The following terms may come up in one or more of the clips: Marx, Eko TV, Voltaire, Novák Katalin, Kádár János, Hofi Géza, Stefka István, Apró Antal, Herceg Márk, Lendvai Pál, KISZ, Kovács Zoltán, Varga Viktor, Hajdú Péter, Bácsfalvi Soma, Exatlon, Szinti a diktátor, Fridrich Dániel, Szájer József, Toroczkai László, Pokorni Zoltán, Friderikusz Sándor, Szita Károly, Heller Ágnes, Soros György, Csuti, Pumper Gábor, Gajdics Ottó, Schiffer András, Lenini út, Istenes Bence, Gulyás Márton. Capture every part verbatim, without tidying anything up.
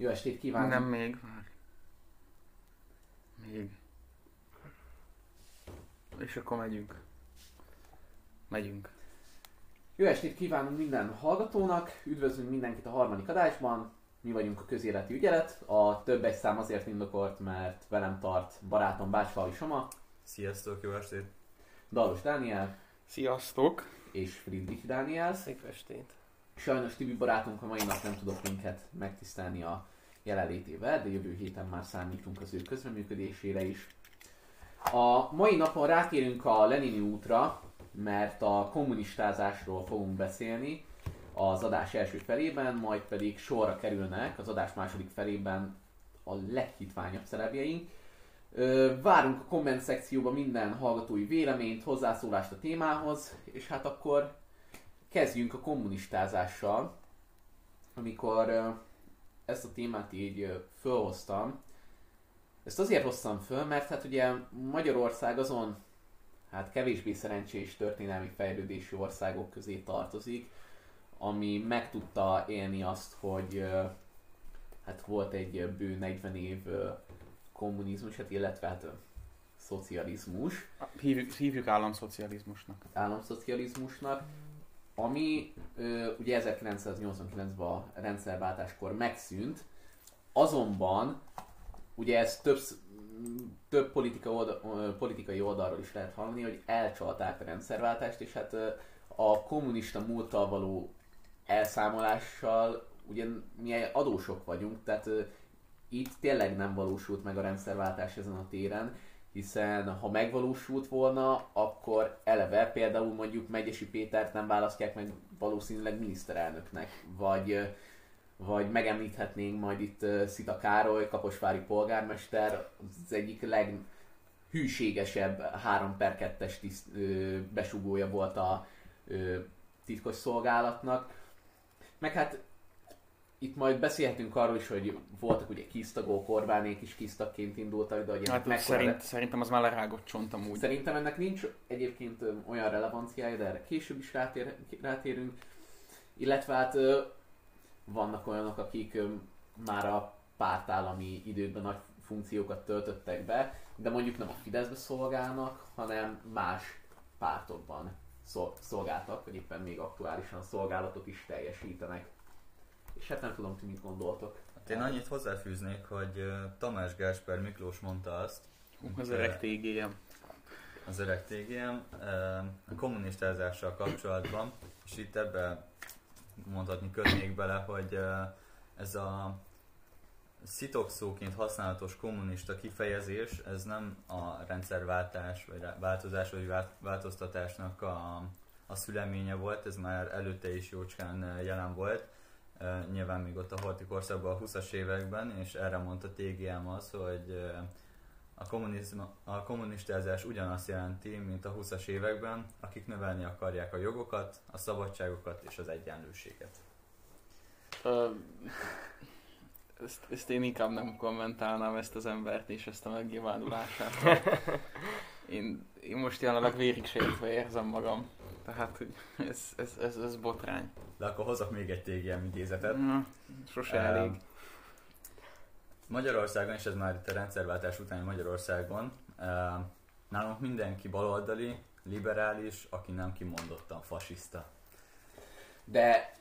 Jó estét kívánok! Nem, még van. Még. És akkor megyünk. Megyünk. Jó estét kívánunk minden hallgatónak, üdvözlünk mindenkit a harmadik adásban. Mi vagyunk a Közéleti Ügyelet, a több egy szám azért indokolt, mert velem tart barátom Bácsfalvi Soma. Sziasztok, jó estét! Dalos Dániel. Sziasztok! És Fridrich Dániel. Szép estét! Sajnos Tibi barátunk a mai nap nem tudott minket megtisztelni a jelenlétével, de jövő héten már számítunk az ő közreműködésére is. A mai napon rátérünk a Lenini útra, mert a kommunistázásról fogunk beszélni az adás első felében, majd pedig sorra kerülnek az adás második felében a leghitványabb szerepjeink. Várunk a komment szekcióba minden hallgatói véleményt, hozzászólást a témához, és hát akkor kezdjünk a kommunistázással. Amikor ezt a témát így fölhoztam, ezt azért hoztam föl, mert hát ugye Magyarország azon hát kevésbé szerencsés történelmi fejlődési országok közé tartozik, ami meg tudta élni azt, hogy hát volt egy bő negyven év kommunizmus, hát illetve hát szocializmus. Hívjuk, hívjuk államszocializmusnak. Államszocializmusnak, ami ugye ezerkilencszáznyolcvankilencben a rendszerváltáskor megszűnt, azonban ugye ez több, több politika oldal, politikai oldalról is lehet hallani, hogy elcsalták a rendszerváltást, és hát a kommunista múlttal való elszámolással ugye mi adósok vagyunk, tehát itt tényleg nem valósult meg a rendszerváltás ezen a téren, hiszen ha megvalósult volna, akkor eleve például mondjuk Megyesi Pétert nem választják meg valószínűleg miniszterelnöknek, vagy, vagy megemlíthetnénk majd itt Szita Károly, kaposvári polgármester, az egyik leghűségesebb három per kettes tiszt, ö, besugója volt a ö, titkos szolgálatnak, meg hát itt majd beszélhetünk arról is, hogy voltak ugye kisztagok, Orbánék is kisztagként indultak, de ugye... Hát mekkora... szerint, szerintem az már lerágott csont amúgy. Szerintem ennek nincs egyébként olyan relevanciája, de erre később is rátér, rátérünk. Illetve hát vannak olyanok, akik már a pártállami időkben nagy funkciókat töltöttek be, de mondjuk nem a Fideszbe szolgálnak, hanem más pártokban szolgáltak, vagy éppen még aktuálisan szolgálatot is teljesítenek. És hát nem tudom, ti mit gondoltok. Hát én annyit hozzáfűznék, hogy Tamás Gáspár Miklós mondta azt. Az öreg té gé em. Az öreg té gé em a kommunistázással kapcsolatban, és itt ebbe mondhatni kötnék bele, hogy ez a szitokszóként használatos kommunista kifejezés, ez nem a rendszerváltás, vagy változás, vagy változtatásnak a, a szüleménye volt, ez már előtte is jócskán jelen volt. Uh, nyilván még ott a Horthy-korszakban a huszas években, és erre mondta té gé em az, hogy uh, a, kommunizma, a kommunistázás ugyanazt jelenti, mint a huszas években, akik növelni akarják a jogokat, a szabadságokat és az egyenlőséget. Uh, ezt, ezt én inkább nem kommentálnám, ezt az embert és ezt a megnyilvánulását. Én, én most jelenleg vérig sértve érzem magam. Tehát ez, ez, ez, ez botrány. De akkor hozok még egy té gé em idézetet. Mm, sose um, elég. Magyarországon, és ez már itt a rendszerváltás utáni Magyarországon, uh, nálunk mindenki baloldali, liberális, aki nem kimondottan fasiszta. De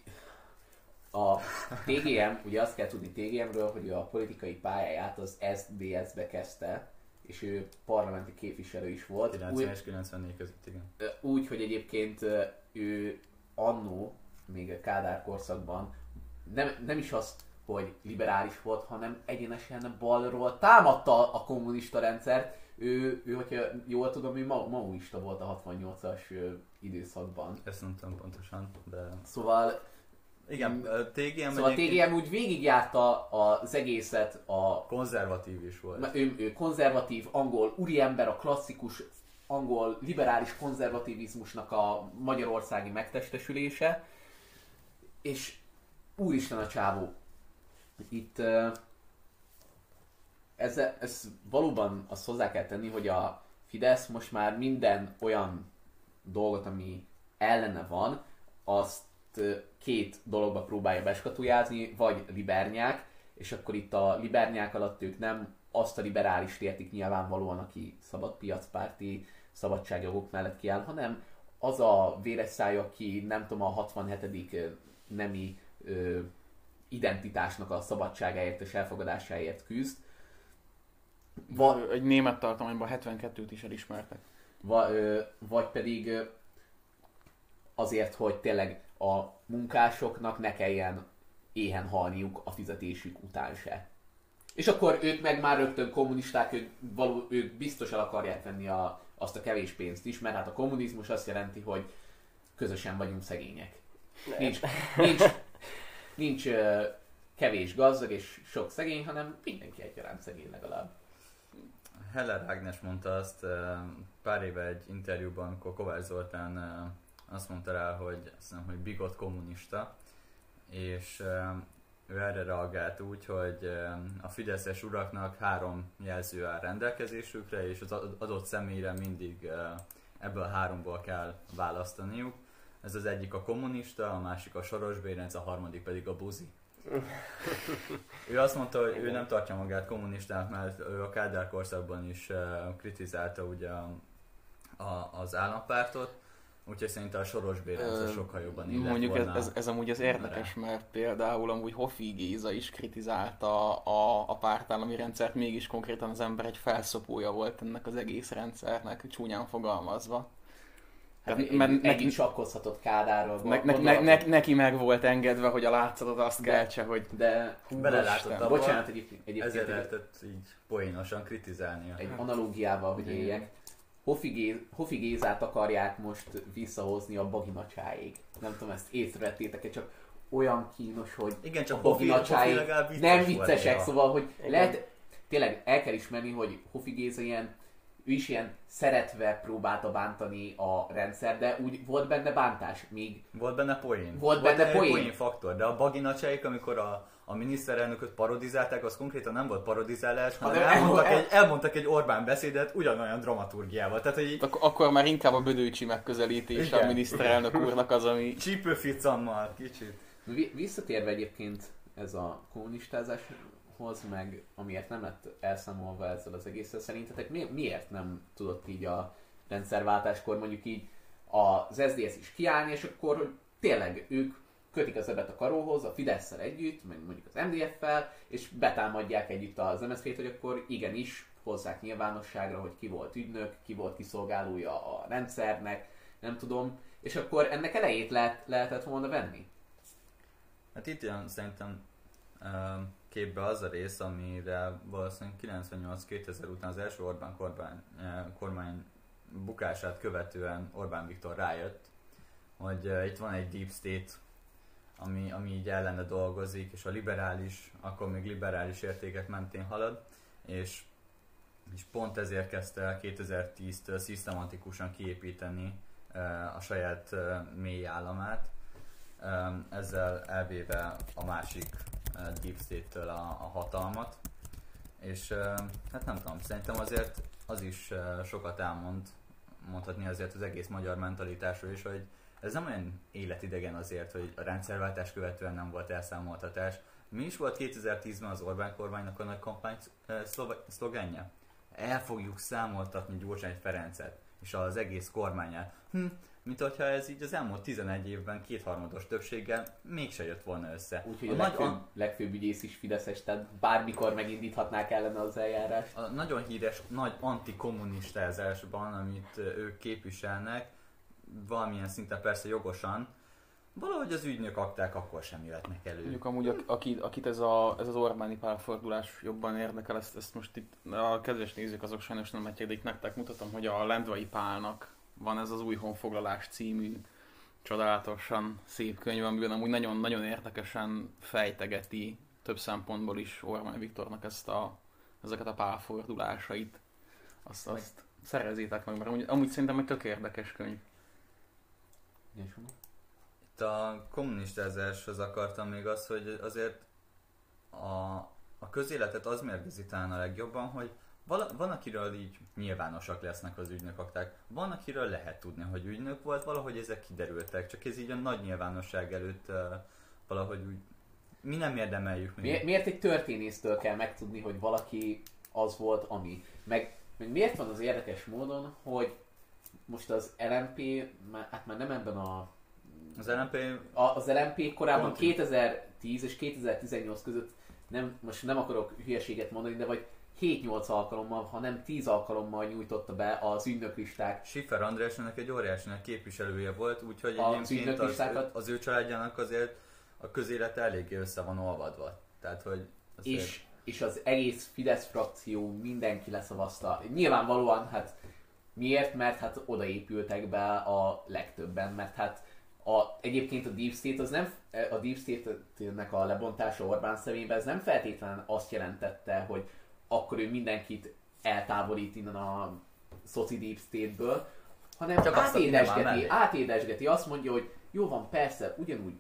a té gé em, ugye azt kell tudni té gé emről, hogy a politikai pályáját az es zé dé es-be kezdte, és ő parlamenti képviselő is volt. kilencven és kilencvennégy között, igen. Úgy, hogy egyébként ő annó, még a Kádár korszakban nem, nem is az, hogy liberális volt, hanem egyenesen balról támadta a kommunista rendszert. Ő, ő hogyha jól tudom, ő maoista volt a hatvannyolcas időszakban. Ezt nem tudom pontosan, de... Szóval... Igen, té gé em, szóval a té gé em úgy végigjárta az egészet a... Konzervatív is volt. Ő, ő konzervatív, angol úriember, a klasszikus angol liberális konzervativizmusnak a magyarországi megtestesülése. És úristen a csávó. Itt ez, ez valóban azt hozzá kell tenni, hogy a Fidesz most már minden olyan dolgot, ami ellene van, azt két dologba próbálja beskatujázni, vagy libernyák, és akkor itt a libernyák alatt ők nem azt a liberális értik nyilvánvalóan, aki szabadpiacpárti szabadságjogok mellett kiáll, hanem az a véres száj, aki nem tudom, a hatvanhetedik nemi ö, identitásnak a szabadságáért és elfogadásáért küzd. Va- Egy német tartományban hetvenkettőt is elismertek. Va- ö, vagy pedig ö, azért, hogy tényleg a munkásoknak ne kelljen éhen halniuk a fizetésük után se. És akkor ők meg már rögtön kommunisták, ők, való, ők biztos el akarják venni a, azt a kevés pénzt is, mert hát a kommunizmus azt jelenti, hogy közösen vagyunk szegények. Nincs, nincs, nincs uh, kevés gazdag és sok szegény, hanem mindenki egyaránt szegény legalább. Heller Ágnes mondta azt uh, pár éve egy interjúban, amikor Kovács Zoltán uh, azt mondta rá, hogy, azt mondom, hogy bigott kommunista, és uh, ő erre reagált úgy, hogy a fideszes uraknak három jelző áll rendelkezésükre, és az adott személyre mindig ebből a háromból kell választaniuk. Ez az egyik a kommunista, a másik a Soros Bérenc, a harmadik pedig a buzi. Ő azt mondta, hogy ő nem tartja magát kommunistának, mert ő a Kádár korszakban is kritizálta ugye a, az állampártot. Úgyhogy szerintem a Soros Bérenc sokkal jobban illett mondjuk volna. Mondjuk ez, ez, ez amúgy az érdekes, mert például amúgy Hofi Géza is kritizálta a, a pártállami rendszert, mégis konkrétan az ember egy felszopója volt ennek az egész rendszernek, csúnyán fogalmazva. Hát, Tehát, mert neki sakkozhatott Kádárról. Ne, ne, ne, ne, neki meg volt engedve, hogy a látszatot azt keltse, hogy... De belelátott abban, bocsánat, egyébként, egyébként ezért lehetett így poénosan kritizálnia. Egy analógiával, hogy éljek. Hofi Gézát akarják most visszahozni a baginacsáig. Nem tudom, ezt észrevettétek-e, csak olyan kínos, hogy igen, csak a baginacsáig nem viccesek, szóval, hogy igen. Lehet, tényleg el kell ismerni, hogy Hofi Géza ilyen, ő is ilyen szeretve próbálta bántani a rendszer, de úgy volt benne bántás, még... Volt benne poén. Volt benne volt poén. poén faktor, de a baginacsáig, amikor a... a miniszterelnököt parodizálták, az konkrétan nem volt parodizálás, hanem el, elmondtak, el, egy, elmondtak egy Orbán beszédet ugyanolyan dramaturgiával. Tehát, hogy... Ak- akkor már inkább a Bödőcsi megközelítés igen. A miniszterelnök úrnak az, ami... Csípőficammal, kicsit. Visszatérve egyébként ez a kommunistázáshoz, meg amiért nem lett elszámolva ezzel az egészen, szerintetek mi- miért nem tudott így a rendszerváltáskor mondjuk így az es zé dé es is kiállni, és akkor hogy tényleg ők kötik az ebet a karóhoz, a Fidesz-szel együtt, mondjuk az em dé ef-fel, és betámadják együtt az em es zé pé-t, hogy akkor igenis hozzák nyilvánosságra, hogy ki volt ügynök, ki volt kiszolgálója a rendszernek, nem tudom, és akkor ennek elejét lehet, lehetett volna venni. Hát itt jön szerintem képbe az a rész, amire valószínűleg kilencvennyolc-kétezer után az első Orbán kormány, kormány bukását követően Orbán Viktor rájött, hogy itt van egy deep state, Ami, ami így ellene dolgozik, és a liberális, akkor még liberális értékek mentén halad, és, és pont ezért kezdte el kétezer-tíztől szisztematikusan kiépíteni uh, a saját uh, mély államát, um, ezzel elvéve a másik uh, Deep State-től a, a hatalmat, és uh, hát nem tudom, szerintem azért az is uh, sokat elmond, mondhatni azért az egész magyar mentalitásról is, hogy ez nem olyan életidegen azért, hogy a rendszerváltás követően nem volt elszámoltatás. Mi is volt kétezer-tízben az Orbán kormánynak a nagy kampány szlogenje? El fogjuk számoltatni Gyurcsány Ferencet és az egész kormányát. Hm, mint hogyha ez így az elmúlt tizenegy évben kétharmados többséggel mégse jött volna össze. Úgyhogy a, a legfőbb, nagy... legfőbb ügyész is fideszes, tehát bármikor megindíthatnák ellene az eljárást. A nagyon híres nagy antikommunistázásban, amit ők képviselnek, valamilyen szinten persze jogosan, valahogy az ügynök akták akkor sem jöhetnek elő. Mondjuk amúgy, akit, akit ez, a, ez az Orbáni párfordulás jobban érdekel, ezt, ezt most itt a kedves nézők azok sajnos nem látják, de itt nektek mutatom, hogy a Lendvai Pálnak van ez az Új honfoglalás című csodálatosan szép könyv, amiben amúgy nagyon-nagyon érdekesen fejtegeti több szempontból is Orbán Viktornak ezt a, ezeket a párfordulásait. Azt, azt szerezzétek meg, mert amúgy, amúgy szerintem egy tök érdekes könyv. Itt a kommunistázáshoz akartam még az, hogy azért a, a közéletet az mérgezi talán a legjobban, hogy vala, van akiről így nyilvánosak lesznek az ügynökakták, van akiről lehet tudni, hogy ügynök volt, valahogy ezek kiderültek, csak ez így a nagy nyilvánosság előtt uh, valahogy úgy mi nem érdemeljük. Mi, miért egy történésztől kell megtudni, hogy valaki az volt, ami? Meg, meg miért van az érdekes módon, hogy most az el em pé, hát már nem ebben a... Az el em pé... A, az el em pé korábban konti. kétezer-tíz és kétezer-tizennyolc között, nem, most nem akarok hülyeséget mondani, de vagy hét-nyolc alkalommal, ha nem tíz alkalommal nyújtotta be az ügynöklisták. Schiffer Andrásnak egy óriási képviselője volt, úgyhogy egyébként az, az ő családjának azért a közélet eléggé össze van olvadva. Tehát, hogy azért... és, és az egész Fidesz frakció mindenki leszavazta. Nyilvánvalóan, hát miért? Mert hát odaépültek be a legtöbben, mert hát a, egyébként a Deep State az nem, a Deep State-nek a lebontása Orbán szemében, ez nem feltétlenül azt jelentette, hogy akkor ő mindenkit eltávolít innen a szoci Deep State-ből, hanem csak átédesgeti, átédesgeti, azt mondja, hogy jó van, persze, ugyanúgy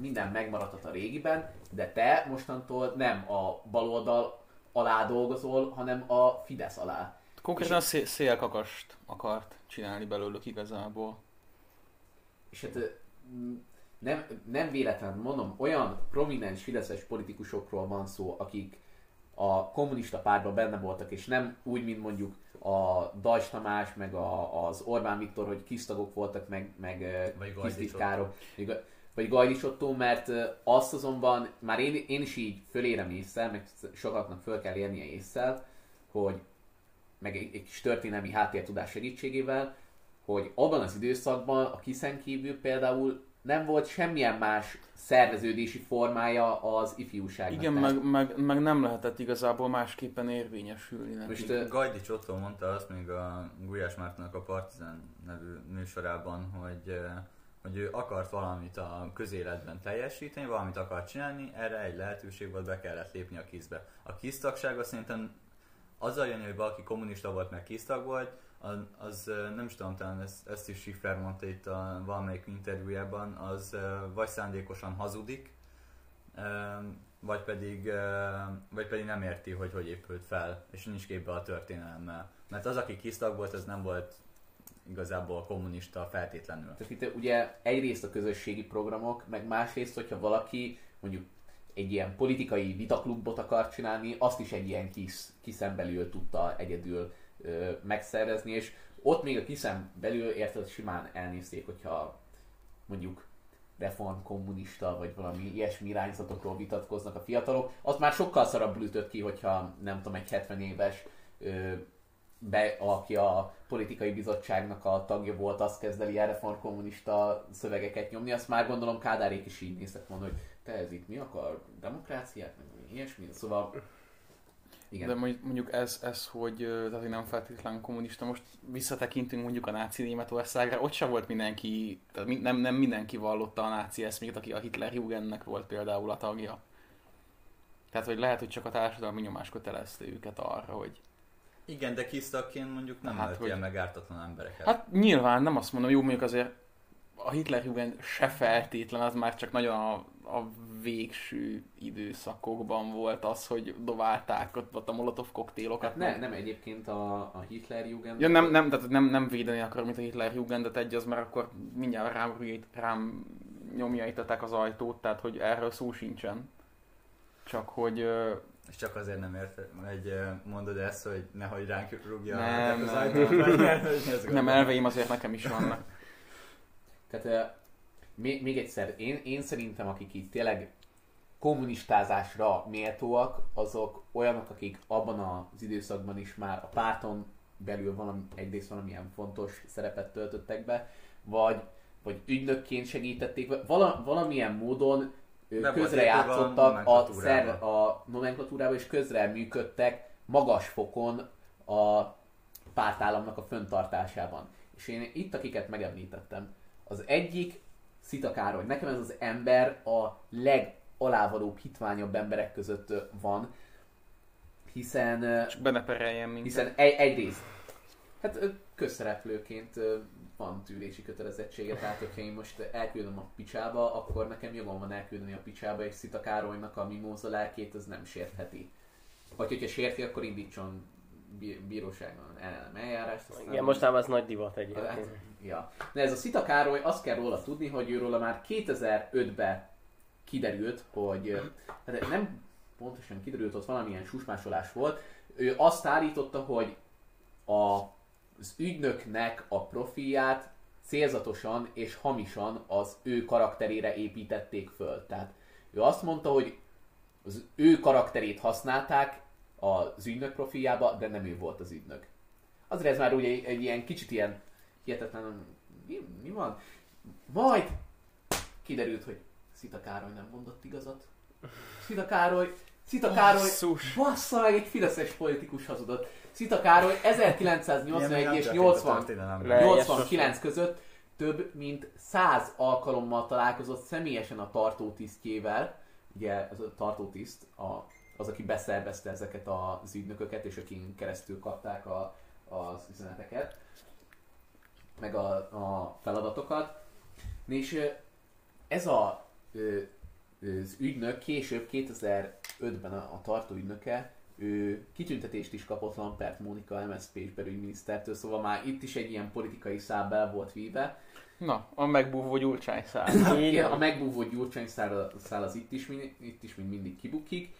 minden megmaradhat a régiben, de te mostantól nem a baloldal alá dolgozol, hanem a Fidesz alá. Konkrétan és a szélkakast akart csinálni belőlük igazából. És hát nem, nem véletlen mondom, olyan prominens fideszes politikusokról van szó, akik a kommunista pártban benne voltak, és nem úgy, mint mondjuk a Dajs Tamás, meg a, az Orbán Viktor, hogy kis tagok voltak, meg, meg kisztitkárok, vagy Gajdics Ottó, mert azt azonban, már én, én is így fölérem ésszel, meg sokaknak föl kell érnie ésszel, hogy meg egy, egy kis történelmi háttértudás segítségével, hogy abban az időszakban a Kiszen kívül például nem volt semmilyen más szerveződési formája az ifjúságnak. Igen, meg, meg, meg nem lehetett igazából másképpen érvényesülni. Neki. Most uh, Gajdics Ottó mondta azt még a Gulyás Mártonnak a Partizán nevű műsorában, hogy, hogy ő akart valamit a közéletben teljesíteni, valamit akart csinálni, erre egy lehetőség volt, be kellett lépni a KISZ-be. A KISZ tagsága szerintem azzal jön, hogy valaki kommunista volt, meg KISZ tag volt, az nem is tudom, talán ezt, ezt is Schiffer mondta itt a valamelyik interjújában, az vagy szándékosan hazudik, vagy pedig, vagy pedig nem érti, hogy hogy épült fel, és nincs képbe a történelemmel. Mert az, aki KISZ tag volt, az nem volt igazából kommunista feltétlenül. Tehát itt ugye egyrészt a közösségi programok, meg másrészt, hogyha valaki mondjuk egy ilyen politikai vitaklubot akar csinálni, azt is egy ilyen KISZ, KISZ-en belül tudta egyedül megszervezni, és ott még a KISZ-en belül érted, simán elnézték, hogyha mondjuk reformkommunista, vagy valami ilyesmi irányzatokról vitatkoznak a fiatalok. Azt már sokkal szarabbul ütött ki, hogyha nem tudom, egy hetven éves, be, aki a politikai bizottságnak a tagja volt, azt kezdeli el reformkommunista szövegeket nyomni. Azt már gondolom Kádárék is így néztek volna, hogy te ez itt mi akar? Demokráciát? Meg ilyesmi? Szóval... Igen. De mondjuk ez, ez hogy, tehát nem feltétlenül kommunista, most visszatekintünk mondjuk a náci Németországra, ott sem volt mindenki, tehát nem, nem mindenki vallotta a náci eszmét, aki a Hitlerjugendnek volt például a tagja. Tehát, hogy lehet, hogy csak a társadalmi nyomás kötelezte őket arra, hogy... Igen, de KISZ tagként mondjuk nem hát, hogy... meg ártatlan embereket. Hát nyilván, nem azt mondom, jó, mondjuk azért a Hitlerjugend se feltétlen, az már csak nagyon a... a végső időszakokban volt az, hogy doválták ott a molotov koktélokat. Hát nem, nem egyébként a, a Hitlerjugend. Ja, nem, nem, tehát nem, nem védeni akarom, mint a Hitlerjugendet, egy az, mert akkor mindjárt rám, rám nyomjaítaták az ajtót, tehát hogy erről szó sincsen. Csak hogy... És csak azért nem érted, hogy mondod ezt, hogy nehogy ránk rúgja nem, az ajtót. Nem, nem, nem elveim azért nekem is vannak. Tehát... Még, még egyszer, én, én szerintem, akik itt tényleg kommunistázásra méltóak, azok olyanok, akik abban az időszakban is már a párton belül valami, egyrészt valamilyen fontos szerepet töltöttek be, vagy, vagy ügynökként segítették, vala, valamilyen módon közrejátszottak a, a, a nomenklatúrába, és közreműködtek magas fokon a pártállamnak a fönntartásában. És én itt, akiket megemlítettem, az egyik Szita Károly. Nekem ez az ember a legalávalóbb, hitványabb emberek között van, hiszen... Csak benepereljen minket. Hiszen egy, egyrészt, hát közszereplőként van tűrési kötelezettsége, tehát hogyha én most elküldöm a picsába, akkor nekem jogom van elküldeni a picsába, és Szita Károlynak a mimóza lelkét az nem sértheti. Vagy hogyha sérti, akkor indítson bíróságon ellenem eljárást. Aztán... Igen, mostában ez nagy divat egyébként. Hát, ja. De ez a Szita Károly, azt kell róla tudni, hogy őről már kétezer-ötben kiderült, hogy hát nem pontosan kiderült, ott valamilyen susmásolás volt. Ő azt állította, hogy a, az ügynöknek a profilját célzatosan és hamisan az ő karakterére építették föl. Tehát ő azt mondta, hogy az ő karakterét használták az ügynök profiljába, de nem ő volt az ügynök. Azért ez már ugye egy, egy ilyen kicsit ilyen hihetetlen, mi, mi van? Majd kiderült, hogy Szita Károly nem mondott igazat. Szita Károly, Szita Károly, bassza meg, egy fideszes politikus hazudott. Szita Károly ezerkilencszáznyolcvanegy és nyolcvankilenc között több mint száz alkalommal találkozott személyesen a tartótisztjével. Ugye az a tartótiszt a, az, aki beszervezte ezeket az ügynököket, és akin keresztül kapták a, az üzeneteket, meg a, a feladatokat. És ez a, az ügynök később kétezer-ötben a tartó ügynöke, ő kitüntetést is kapott Lampert Mónika em es zé pés belügyminisztertől, szóval már itt is egy ilyen politikai szál bele volt víve. Na, a megbúvó gyurcsányszál. Igen, a megbúvó gyurcsányszál az itt is, itt is mind mindig kibukik.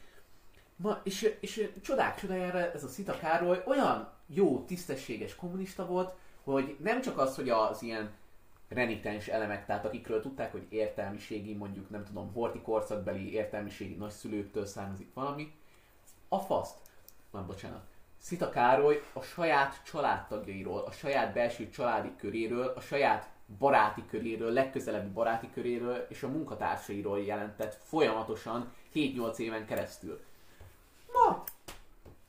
Ma, és, és csodák csodájára ez a Szita Károly olyan jó, tisztességes kommunista volt, hogy nem csak az, hogy az ilyen renitens elemek, tehát akikről tudták, hogy értelmiségi, mondjuk nem tudom, horti korszakbeli értelmiségi nagyszülőktől származik valami, a faszt, nem bocsánat, Szita Károly a saját családtagjairól, a saját belső családi köréről, a saját baráti köréről, legközelebbi baráti köréről és a munkatársairól jelentett folyamatosan hét-nyolc éven keresztül. Ma,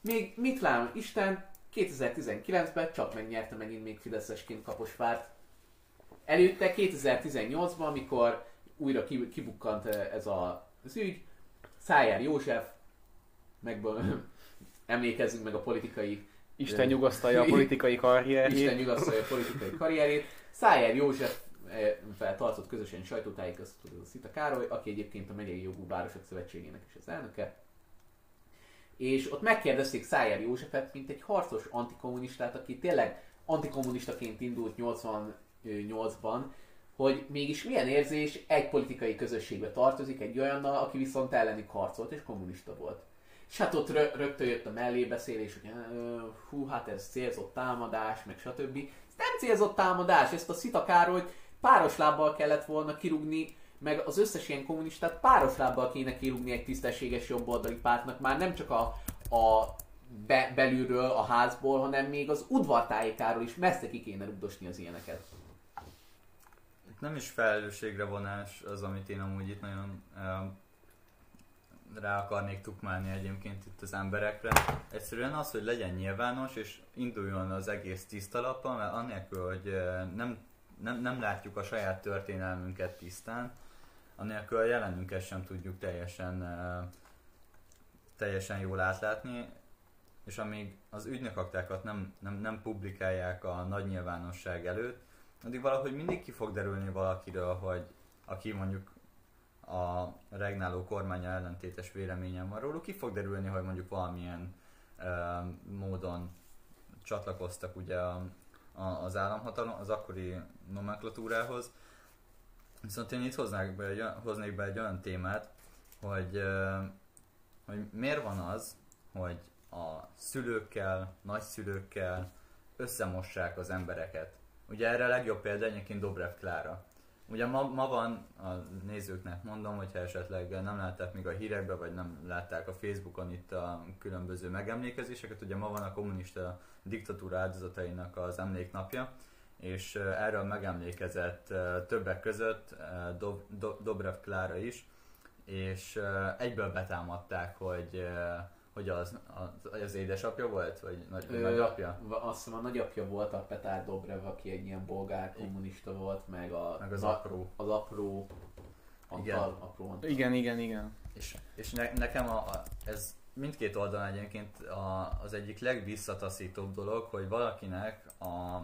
még mit lám Isten, kétezer-tizenkilencben csak megnyerte megint még fideszesként Kaposvárt. Előtte kétezer-tizennyolcban, amikor újra kibukkant ez a, az ügy, Szájer József, megből, emlékezzünk meg a politikai... Isten nyugasztalja a politikai karrierjét. Isten nyugasztalja a politikai karrierjét. Szájer Józseffel tartott közösen sajtótájékoztatót Szita Károly, aki egyébként a Megyei Jogú Városok Szövetségének is az elnöke. És ott megkérdezték Szájer Józsefet, mint egy harcos antikommunistát, aki tényleg antikommunistaként indult nyolcvannyolcban, hogy mégis milyen érzés egy politikai közösségbe tartozik egy olyannal, aki viszont ellenük harcolt és kommunista volt. És hát ott rö- rögtön jött a mellébeszélés, hogy hú, hát ez célzott támadás, meg stb. Ez nem célzott támadás, ezt a Szita Károlyt páros lábbal kellett volna kirúgni, meg az összes ilyen kommunistát páros lábbal kéne kirúgni egy tisztességes jobboldali pártnak, már nem csak a, a be- belülről, a házból, hanem még az udvartájékáról is messze ki kéne rugdosni az ilyeneket. Nem is felelősségre vonás az, amit én amúgy itt nagyon um, rá akarnék tukmálni egyébként itt az emberekre. Egyszerűen az, hogy legyen nyilvános, és induljon az egész tiszta lappal, mert annélkül, hogy nem, nem, nem látjuk a saját történelmünket tisztán, annélkül a jelenünket sem tudjuk teljesen, uh, teljesen jól átlátni, és amíg az ügynökaktákat nem, nem, nem publikálják a nagy nyilvánosság előtt, addig valahogy mindig ki fog derülni valakiről, hogy aki mondjuk a regnáló kormánya ellentétes véleményen van róluk, ki fog derülni, hogy mondjuk valamilyen e, módon csatlakoztak ugye a, a, az államhatalom, az akkori nomenklatúrához. Viszont én itt hoznák be, hoznék be egy olyan témát, hogy, e, hogy miért van az, hogy a szülőkkel, nagyszülőkkel összemossák az embereket. Ugye erre a legjobb példa egyébként Dobrev Klára. Ugye ma, ma van, a nézőknek mondom, hogyha esetleg nem látták még a hírekbe, vagy nem látták a Facebookon itt a különböző megemlékezéseket, ugye ma van a kommunista diktatúra áldozatainak az emléknapja, és erről megemlékezett többek között Dob, Dob, Dobrev Klára is, és egyből betámadták, hogy... Hogy az, az, az édesapja volt? Vagy nagy, Ö, nagyapja? Azt hiszem a nagyapja volt a Petár Dobrev, aki egy ilyen bolgár kommunista volt, meg, a, meg az, na, apró. az apró Antal. Igen, apró Antal. igen, igen. igen. És, és ne, nekem a, a, ez mindkét oldalon egyébként a, az egyik legvisszataszítóbb dolog, hogy valakinek a,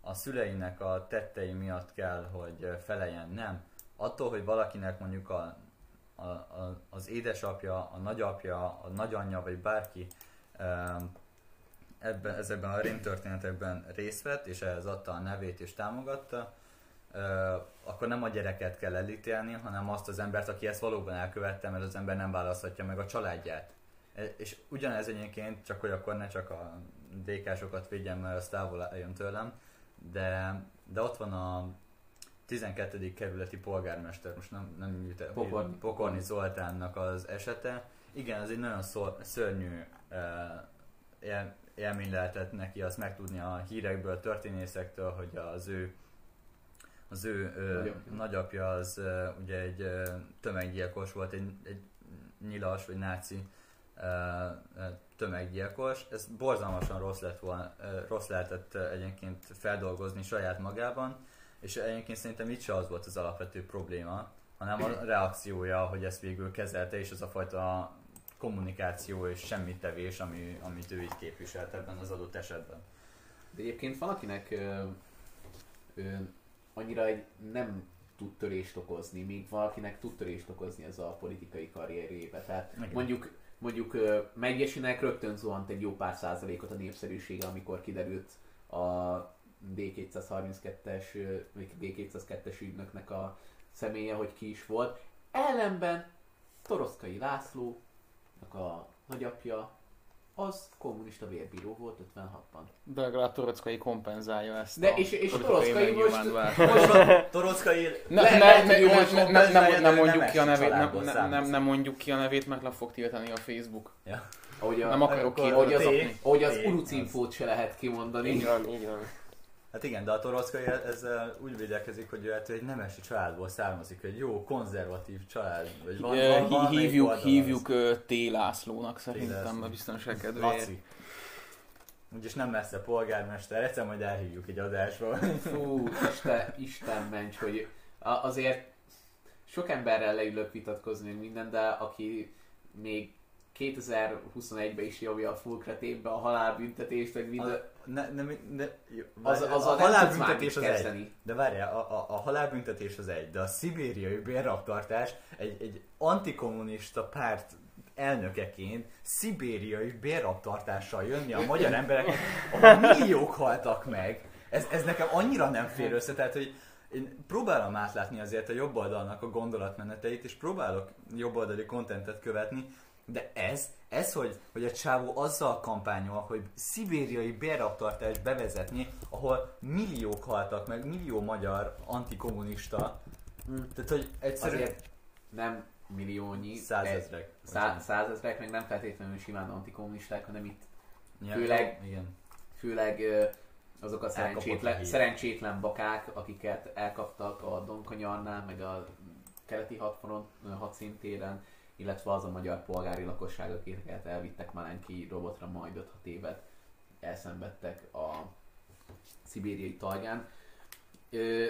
a szüleinek a tettei miatt kell, hogy feleljen. Nem. Attól, hogy valakinek mondjuk a A, a, az édesapja, a nagyapja, a nagyanyja vagy bárki ebben, ezekben a rémtörténetekben részt vett, és ehhez adta a nevét és támogatta, akkor nem a gyereket kell elítélni, hanem azt az embert, aki ezt valóban elkövette, mert az ember nem választhatja meg a családját. És ugyanez egyébként, csak hogy akkor ne csak a dé ká-sokat vigyem, mert az távol eljön tőlem, de, de ott van a tizenkettedik kerületi polgármester, most nem, nem jut el, Pokorni. Pokorni Zoltánnak az esete. Igen, az egy nagyon szor, szörnyű él, élmény lehetett neki azt megtudni a hírekből, történészektől, hogy az ő az ő ö, nagyapja az ö, ugye egy ö, tömeggyilkos volt, egy, egy nyilas vagy náci ö, ö, tömeggyilkos. Ez borzalmasan rossz, lett volna, ö, rossz lehetett egyébként feldolgozni saját magában, és egyébként szerintem itt se az volt az alapvető probléma, hanem a reakciója, hogy ezt végül kezelte, és az a fajta kommunikáció és semmittevés, ami, amit ő így képviselt ebben az adott esetben. De egyébként valakinek ö, ö, annyira egy nem tud törést okozni, míg valakinek tud törést okozni ez a politikai karrierjébe. Tehát mondjuk, mondjuk Megyesinek rögtön zuhant egy jó pár százalékot a népszerűsége, amikor kiderült a dé kétszázharminckettes, vagy dé kétszázkettes ügynöknek a személye, hogy ki is volt. Ellenben Toroczkai Lászlónak a nagyapja az kommunista vérbíró volt ötvenhatban. De legalább Toroczkai kompenzálja ezt. De, a és és Toroczkai most... Toroczkai... Nem mondjuk ki a nevét, mert le fog tiltani a Facebook. Ja. Ahogy a, nem akarok ki. Ahogy az, ahogy az urucinfót se lehet kimondani. Így van, így van. Hát igen, de a Toroczkai ezzel úgy védekezik, hogy ő egy nemesi családból származik, egy jó konzervatív család. Vagy van, van, van, hívjuk hívjuk T. Lászlónak szerintem a biztonság kedvéért. Laci. Úgyis nem messze polgármester, egyszer majd elhívjuk egy adásba. Fú, Isten, Isten ments, hogy azért sok emberrel leülök vitatkozni minden, de aki még kétezer-huszonegyben is javja a fulkretében a halálbüntetést, meg minden... A... Ne, ne, ne, jó, az, az, az a halálbüntetés az egy. De várjál, a, a, a halálbüntetés az egy, de a szibériai bérraptartás egy, egy antikommunista párt elnökeként szibériai bérraptartással jönni a magyar embereknek, ahol milliók haltak meg. Ez, ez nekem annyira nem fér össze, tehát hogy én próbálom átlátni azért a jobb oldalnak a gondolatmeneteit, és próbálok jobb oldali kontentet követni, de ez, ez hogy, hogy a csávó azzal kampányol, hogy szibériai bérraptartást bevezetni, ahol milliók haltak meg, millió magyar antikommunista. Mm. Tehát, hogy egyszerűen... Azért nem milliónyi, százezrek, szá, százezrek, meg nem feltétlenül simán antikommunisták, hanem itt ja, főleg, igen. főleg azok a szerencsétlen, szerencsétlen bakák, akiket elkaptak a Donkanyarnál, meg a keleti hatforon, hadszintéren, illetve az a magyar polgári lakosság, akiket elvittek Malenki robotra, majd öt-hat évet elszenvedtek a szibériai tajgán. Ö,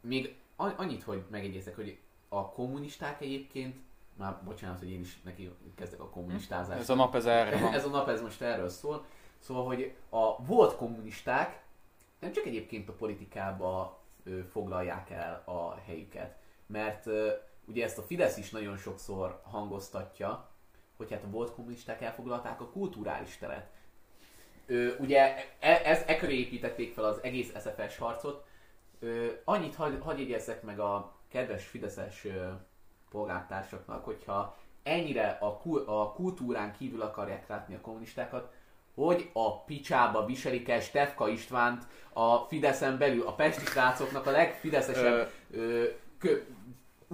még annyit, hogy megjegyeztek, hogy a kommunisták egyébként, már bocsánat, hogy én is neki kezdek a kommunistázás. Ez a nap ez erre van. Ez a nap ez most erről szól. Szóval, hogy a volt kommunisták nem csak egyébként a politikába ö, foglalják el a helyüket, mert ö, ugye ezt a Fidesz is nagyon sokszor hangoztatja, hogy hát a volt kommunisták elfoglalták a kulturális teret. Ö, ugye e, ez, e köré építették fel az egész es ef es harcot. Ö, annyit hagy, hagy jegyezzek meg a kedves fideszes ö, polgártársaknak, hogyha ennyire a, a kultúrán kívül akarják látni a kommunistákat, hogy a picsába viselik el Stefka Istvánt a Fideszen belül, a pesti srácoknak a legfideszesebb ö, kö,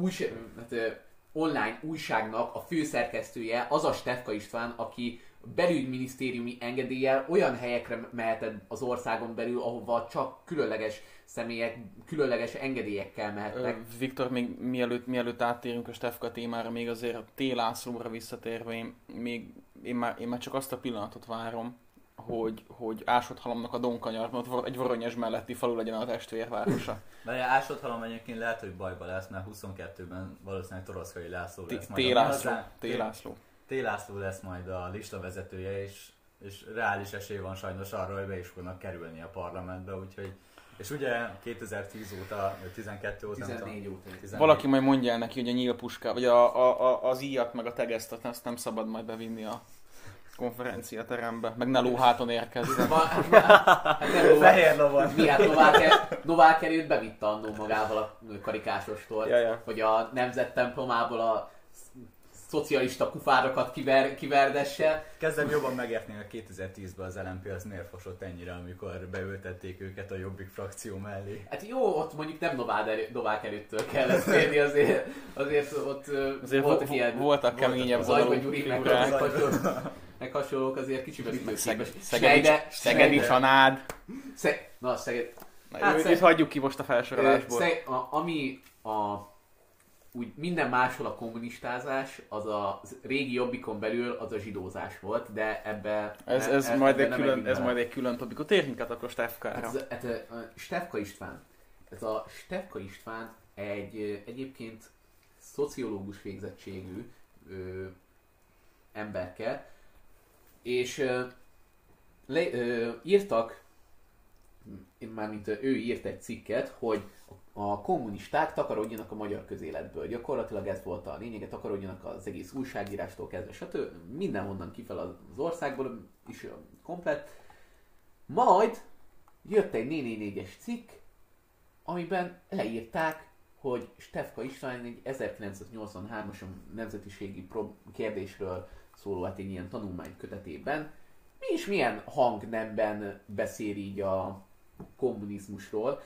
Új, hát, online újságnak a főszerkesztője az a Stefka István, aki belügyminisztériumi engedéllyel olyan helyekre mehetett az országon belül, ahova csak különleges személyek, különleges engedélyekkel mehetnek. Viktor, még mielőtt, mielőtt áttérünk a Stefka témára, még azért T. Lászlóra visszatérve, én, még, én, már, én már csak azt a pillanatot várom, hogy, hogy Ásodhalomnak a Donkanyarban ott egy Voronyes melletti falu legyen a testvérvárosa. Mert Ásodhalom egyébként lehet, hogy bajba lesz, mert huszonkettőben valószínűleg Toroczkai László lesz majd a... T. László. T. László lesz majd a listavezetője, és, és reális esély van sajnos arra, hogy be is fognak kerülni a parlamentbe, úgyhogy... És ugye kétezer-tíz óta, tizenkettő óta... tizennégy óta. tizennégy. Valaki majd mondja neki, hogy a nyílpuska, vagy a, a, a, az íjat meg a tegeszt, azt nem szabad majd bevinni a... konferenciaterembe, meg ne lóháton érkezzen. Fehér lovon. Novák erőt bevitte annó magával a karikásostól, ja, ja. hogy a nemzettemplomából a szocialista kufárokat kiver, kiverdesse. Kezdem jobban megérteni, hogy kétezer-tízben az el em pé az miért fosott ennyire, amikor beültették őket a Jobbik frakció mellé. Hát jó, ott mondjuk nem Novák előttől kellett félni, azért, azért ott azért voltak ilyen... Voltak keményebb zajba gyúriknek, meg hasonlók azért kicsiben ütőképes. Szegedi csanád. Szeg... Na, Szeged... Na, hát, szeg... Itt hagyjuk ki most a felsorolásból. Szeg... A, ami a... úgy minden máshol a kommunistázás, az a régi Jobbikon belül az a zsidózás volt, de ebbe... Ez, ez, ez, majd, ebbe egy külön, ez majd egy külön topikot. Térjünk át akkor Stefkára. Ez, ez, ez, Stefka István. Ez a Stefka István egy egyébként szociológus végzettségű ö, emberke, és ö, le, ö, írtak, mármint ő írt egy cikket, hogy a kommunisták takarodjanak a magyar közéletből. Gyakorlatilag ez volt a lényege, takarodjanak az egész újságírástól kezdve, stb. Mindenhonnan kifele az országból is komplett. Majd jött egy négy négy négyes cikk, amiben leírták, hogy Stefka István egy ezerkilencszáznyolcvanhármas nemzetiségi prob- kérdésről szóló, hát egy ilyen tanulmánykötetében mi is milyen hangnemben beszél így a kommunizmusról.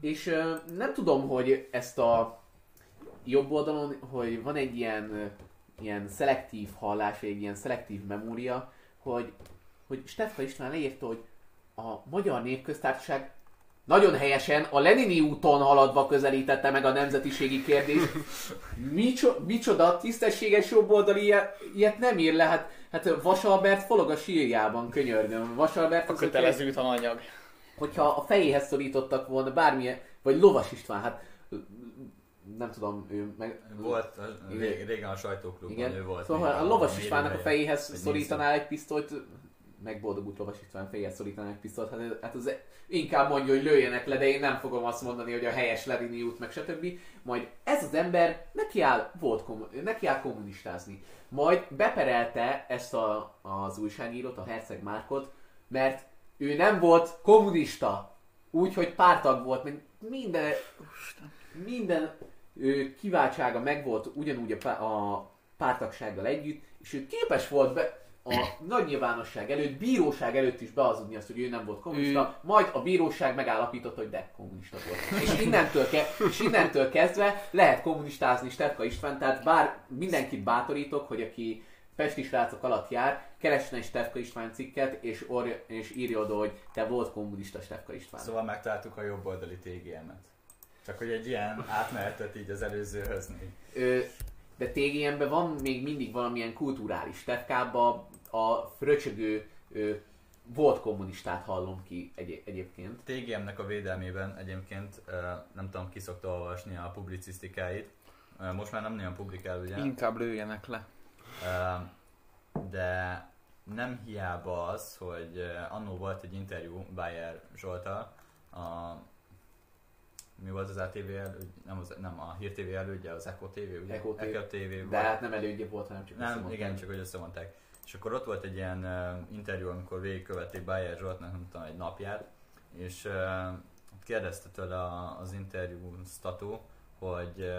És ö, nem tudom, hogy ezt a jobb oldalon, hogy van egy ilyen, ilyen szelektív hallás, egy ilyen szelektív memória, hogy, hogy Stefka István leírta, hogy a Magyar Népköztársaság nagyon helyesen a Lenini úton haladva közelítette meg a nemzetiségi kérdést. Micsoda, micsoda tisztességes jobboldali ilyet, ilyet nem ír le. Hát, hát Vas Albert forog a sírjában, könyörgöm. Vas Albert a kötelező tananyag. Hogyha a fejéhez szorítottak volna bármilyen, vagy Lovas István, hát nem tudom, ő meg... Volt, ré, régen a sajtóklubban igen. ő volt. Szóval a Lovas Istvánnak a fejéhez vagy szorítaná egy pisztolyt, meg Boldogult Lovas István fejéhez szorítaná egy pisztolyt, hát, hát az inkább mondja, hogy lőjenek le, de én nem fogom azt mondani, hogy a helyes Lenini út, meg stb. Majd ez az ember nekiáll, volt komu- nekiáll kommunistázni. Majd beperelte ezt a, az újságírót, a Herceg Márkot, mert ő nem volt kommunista, úgyhogy pártag volt, meg minden, minden ő, kiváltsága megvolt ugyanúgy a, a pártagsággal együtt, és ő képes volt be, a nagy nyilvánosság előtt, bíróság előtt is behazudni azt, hogy ő nem volt kommunista, ő... majd a bíróság megállapította, hogy de kommunista volt. És innentől, ke- és innentől kezdve lehet kommunistázni Stefka István, tehát bár mindenkit bátorítok, hogy aki Pesti srácok alatt jár, keresne egy Stefka István cikket, és, or- és írja oda, hogy te volt kommunista Stefka István. Szóval megtaláltuk a jobboldali té gé em-et. Csak hogy egy ilyen átmehetet így az előzőhöz még. Ö, de té gé em-ben van még mindig valamilyen kulturális. Stefkában a fröcsögő ö, volt kommunistát hallom ki egy- egyébként. té gé em-nek a védelmében egyébként ö, nem tudom, ki szokta olvasni a publicisztikáit. Ö, most már nem nagyon publikál, ugye? Inkább lőjenek le. De nem hiába az, hogy annó volt egy interjú Bayer Zsolttal, a, mi volt az á té vé elődje, nem, az, nem a Hír té vé elődje, az Eko té vé, ugye? Eko té vé. De hát nem elődje volt, hanem csak nem, igen, csak hogy összemondták. És akkor ott volt egy ilyen interjú, amikor végigkövették Bayer Zsoltnak, nem tudom, egy napját, és kérdezte tőle az interjúztató, hogy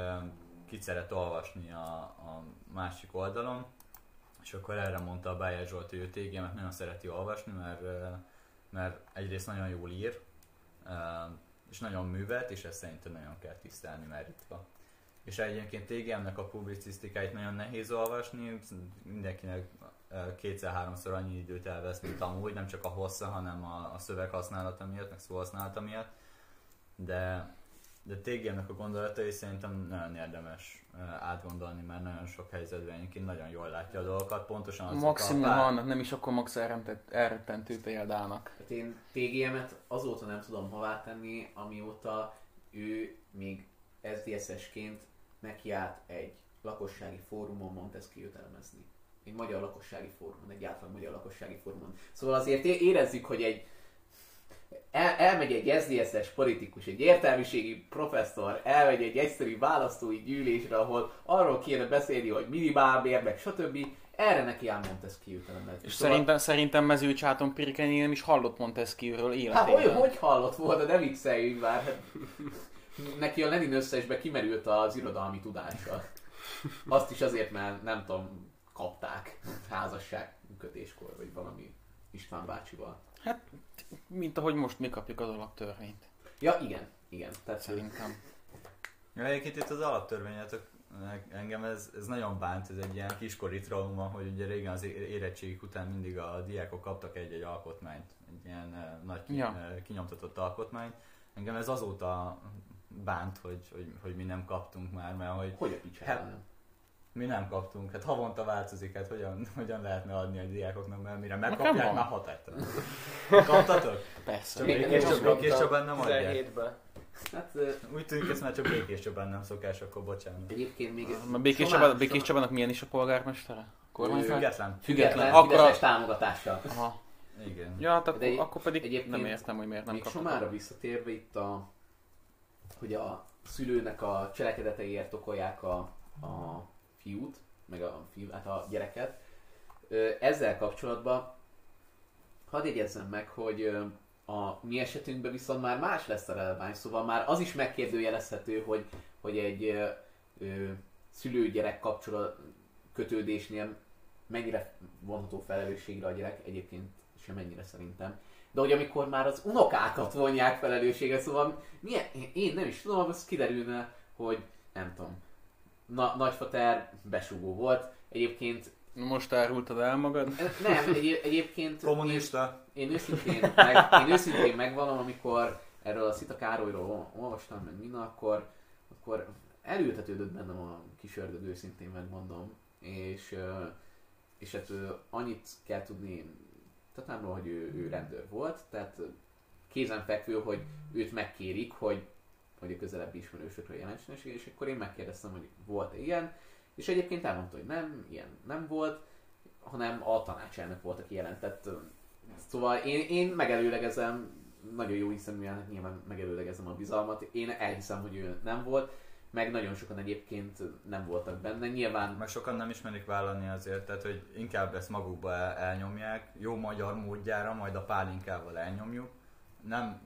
kit szeret olvasni a, a másik oldalon, és akkor erre mondta a Bayer Zsolt, hogy ő té gé em-et nagyon szereti olvasni, mert, mert egyrészt nagyon jól ír, és nagyon művelt, és ezt szerintem nagyon kell tisztelni már ritva. És egyébként té gé em-nek a publicisztikáit nagyon nehéz olvasni, mindenkinek kétszer-háromszor annyi időt elvesz, mint amúgy, nem csak a hossza, hanem a, a szöveg használata miatt, meg szó használata miatt, de De té gé em-nek a gondolatai szerintem nagyon érdemes átgondolni, mert nagyon sok helyzetben egyébként nagyon jól látja a dolgokat, pontosan azok maximum a pár... annak, nem is akkor max elrettentő példának. Hát én té gé em-et azóta nem tudom hová tenni, amióta ő még es zé es-esként nekiállt egy lakossági fórumon Montesquieu-t elemezni. Egy magyar lakossági fórumon, egy átlag magyar lakossági fórumon. Szóval azért érezzük, hogy egy El, elmegy egy es zé es-es politikus, egy értelmiségi professzor, elmegy egy egyszerű választói gyűlésre, ahol arról kéne beszélni, hogy minimálbér, meg stb. Erre neki áll Montesquieu telened. És szóval... szerintem, szerintem mezőcsáton pirkeni nem is hallott Montesquieu-ről életében. Hát olyan, hogy hallott volna, de vicceljünk már. Neki a Lenin összesbe kimerült az irodalmi tudással. Azt is azért, mert nem tudom, kapták házasság kötéskor, vagy valami István bácsival. Hát, mint ahogy most mi kapjuk az alaptörvényt. Ja, igen, igen. Tehát szerintem. Ja, egyébként itt az alaptörvényetek. Engem ez, ez nagyon bánt, ez egy ilyen kiskori trauma, hogy ugye régen az érettségik után mindig a diákok kaptak egy-egy alkotmányt, egy ilyen nagy ki, ja. kinyomtatott alkotmányt. Engem ez azóta bánt, hogy, hogy, hogy mi nem kaptunk már, mert hogy... Hogy a picsában? Hát, mi nem kaptunk, hát havonta változik, hát hogyan, hogyan lehetne adni a diákoknak, mert mire megkapják, már hat értelem. Kaptatok? Persze. Békés Csabán nem adják. Hát, úgy tűnik, ez már csak Békés Csabán nem szokás, akkor bocsánat. Egyébként még... A Békés Csabának Csabán, milyen is a polgármestere? Kormányfárt? Független. Független, független fideszes a... támogatással. Aha. Igen. Ja, hát akkor, egy, akkor pedig nem értem, hogy miért nem kaptam. Még Somára visszatérve itt a... hogy a szülőnek a cselekedeteiért okolják a, a fiút, meg a, hát a gyereket. Ezzel kapcsolatban hadd jegyezzem meg, hogy... A mi esetünkben viszont már más lesz a releváns, szóval már az is megkérdőjelezhető, hogy, hogy egy ö, ö, szülő-gyerek kapcsolat kötődésnél mennyire vonható felelősségre a gyerek, egyébként sem ennyire szerintem. De hogy amikor már az unokákat vonják felelősségre, szóval milyen, én nem is tudom, az kiderülne, hogy nem tudom, na, nagyfater besugó volt, egyébként... Most árultad el magad? Nem, egy, egyébként... Kommunista. Én, én, őszintén meg, én őszintén megvallom, amikor erről a Szita Károlyról olvastam meg minden, akkor, akkor elültetődött bennem a kis ördög, őszintén megmondom. És, és hát annyit kell tudni Tatámról, hogy ő, ő rendőr volt, tehát kézenfekvő, hogy őt megkérik, hogy, hogy a közelebbi ismerősökről jelentsen, és akkor én megkérdeztem, hogy volt-e ilyen. És egyébként elmondta, hogy nem, ilyen nem volt, hanem a tanácselnök volt, aki jelentett. Szóval én, én megelőlegezem, nagyon jó hiszeműen nyilván megelőlegezem a bizalmat, én elhiszem, hogy ő nem volt, meg nagyon sokan egyébként nem voltak benne, nyilván... Meg sokan nem ismerik vállalni azért, tehát hogy inkább ezt magukba elnyomják, jó magyar módjára, majd a pálinkával elnyomjuk, nem...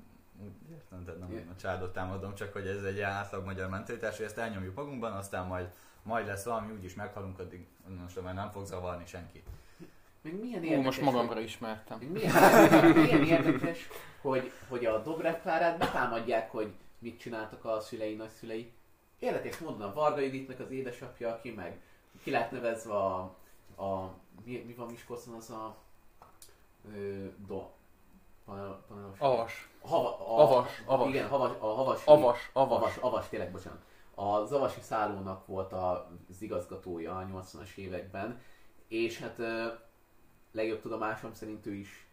Értem, tehát nem yeah. a családot támadom, csak hogy ez egy ilyen átlag magyar mentalitás, hogy ezt elnyomjuk magunkban, aztán majd majd lesz valami, úgyis meghalunk, addig most már nem fog zavarni senkit. Még milyen érdekes, Ó, most magamra ismertem. Még milyen, milyen érdekes, hogy, hogy a Dobrev Klárát betámadják, hogy mit csináltak a szülei, nagyszülei. Érdekes mondaná, Varga Juditnek az édesapja, aki meg ki lett nevezve a... a mi, mi van Miskolcon az a... Ö, do... Panel, panelos... Avas. Hava, a, avas, avas. Igen, havas, a havas. Avas, avas. Avas, avas, tényleg, bocsánat. A Zavasi szállónak volt az igazgatója a nyolcvanas években, és hát legjobb tudomásom szerint ő is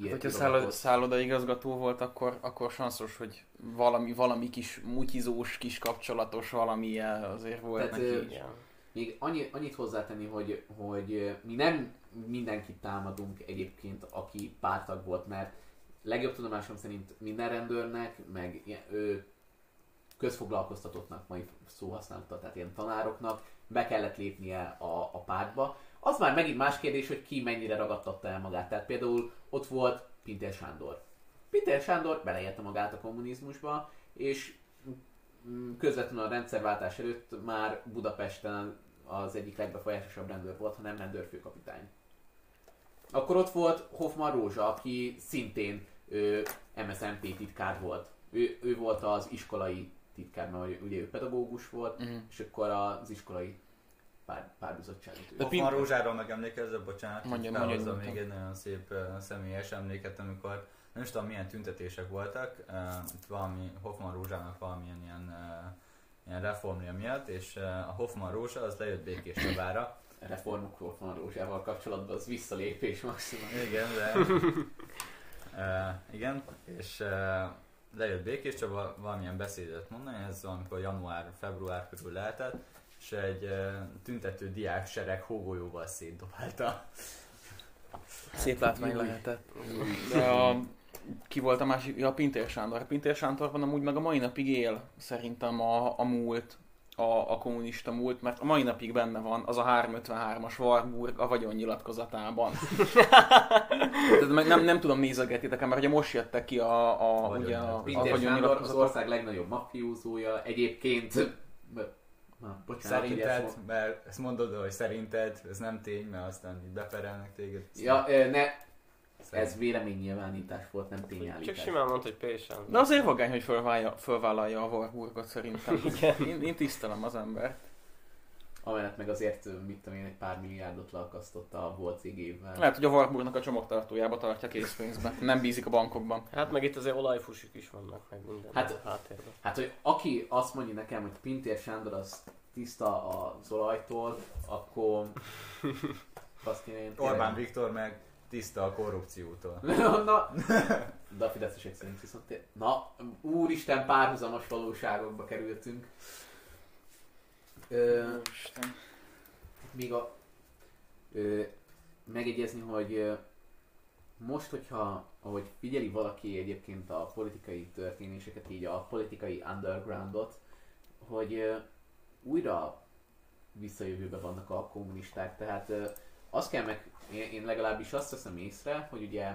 ilyet hát, hogyha szállod, szállodai igazgató volt, akkor, akkor sanszos, hogy valami, valami kis mutizós, kis kapcsolatos valami azért volt tehát, neki. Ö, még annyi, annyit hozzátenni, hogy, hogy mi nem mindenkit támadunk egyébként, aki pártag volt, mert legjobb tudomásom szerint minden rendőrnek, meg ő közfoglalkoztatottnak, mai szóhasználattal, tehát ilyen tanároknak be kellett lépnie a, a pártba. Az már megint más kérdés, hogy ki mennyire ragadtatta el magát. Tehát például ott volt Pinter Sándor. Pinter Sándor beleérte magát a kommunizmusba, és közvetlenül a rendszerváltás előtt már Budapesten az egyik legbefolyásosabb rendőr volt, hanem rendőrfőkapitány. Akkor ott volt Hoffman Rózsa, aki szintén em es em pé titkár volt. Ő, ő volt az iskolai titkár, mert ugye ő pedagógus volt, mm. és akkor az iskolai pár, párbizottságot. Hoffman Pim... Rózsáról megemlékezett, bocsánat, mondjam, hogy felhozza még egy nagyon szép uh, személyes emléket, amikor nem is tudom milyen tüntetések voltak, uh, valami Hoffman Rózsának valamilyen ilyen, uh, ilyen reformja miatt, és uh, a Hoffman Rózsa az lejött Békés Csabára. Reformok Hoffman Rózsával kapcsolatban az visszalépés maximum. Igen, de... uh, igen, és... Uh, lejött Békés Csaba valamilyen beszédet mondani, ez amikor január-február körül lehetett, és egy e, tüntető diák sereg hógolyóval szétdobálta. Szép látvány lehetett. De a, ki volt a másik? Ja, Pinter Sándor. Pinter Sándorban amúgy meg a mai napig él szerintem a, a múlt. a, a kommunista múlt, mert a mai napig benne van az a háromszázötvenhármas Warburg a vagyonnyilatkozatában. meg nem, nem tudom, nézegetitek, mert ugye most jöttek ki a, a, a, ugye a, a vagyonnyilatkozat. Az ország legnagyobb mafiózója, egyébként... Na, bocsánat, szerinted, ezt mert ezt mondod, hogy szerinted, ez nem tény, mert aztán így beperelnek téged. Ja, nem. ne... Szerintem. Ez véleménynyilvánítás volt, nem tényállítás. Csak simán mondta, hogy pésen. Na azért vagány, hogy fölválja, fölvállalja a Warburgot szerintem. én, én tisztelem az embert. Amellett meg azért, mit tudom én, egy pár milliárdot leakasztotta a volt cégével. Lehet, hogy a Warburgnak a csomagtartójába tartja készpénzben. Nem bízik a bankokban. Hát meg itt azért olajfusik is vannak, meg minden hát, háttérben. Hát, hogy aki azt mondja nekem, hogy Pinter Sándor az tiszta az olajtól, akkor... Én, Orbán Viktor meg... Tiszta a korrupciótól. Na, de a fideszesek szerint viszont tér. Na, úristen, párhuzamos valóságokba kerültünk. Ö, Isten. Még a... Ö, megjegyezni, hogy most, hogyha ahogy figyeli valaki egyébként a politikai történéseket, így a politikai undergroundot, hogy újra visszajövőbe vannak a kommunisták, tehát azt kell meg... Én legalábbis azt teszem észre, hogy ugye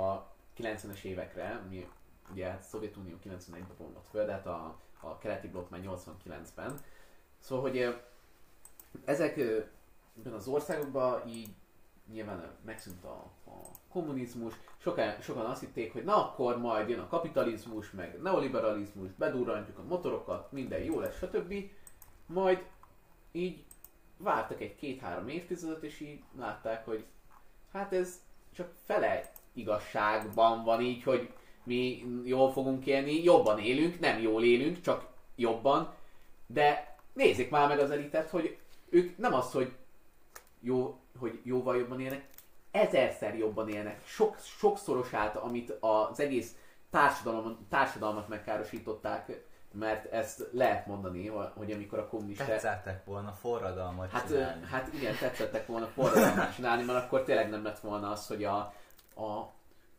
a kilencvenes évekre, mi ugye a Szovjetunió kilencvenegyben bomlott föl, de hát a, a keleti blokk már nyolcvankilencben. Szóval, hogy ezekben az országokban így nyilván megszűnt a, a kommunizmus, sokan, sokan azt hitték, hogy na akkor majd jön a kapitalizmus, meg neoliberalizmus, bedurrantjuk a motorokat, minden jó lesz, stb. Majd így vártak egy két-három évtizedet, és így látták, hogy hát ez csak fele igazságban van így, hogy mi jól fogunk élni, jobban élünk, nem jól élünk, csak jobban, de nézzék már meg az elitet, hogy ők nem az, hogy, jó, hogy jóval jobban élnek, ezerszer jobban élnek, sok, sokszorosát, amit az egész társadalom, társadalmat megkárosították, mert ezt lehet mondani, hogy amikor a kommunisták... Tetszettek volna forradalmat hát, csinálni. Hát igen, tetszettek volna forradalmat csinálni, mert akkor tényleg nem lett volna az, hogy a, a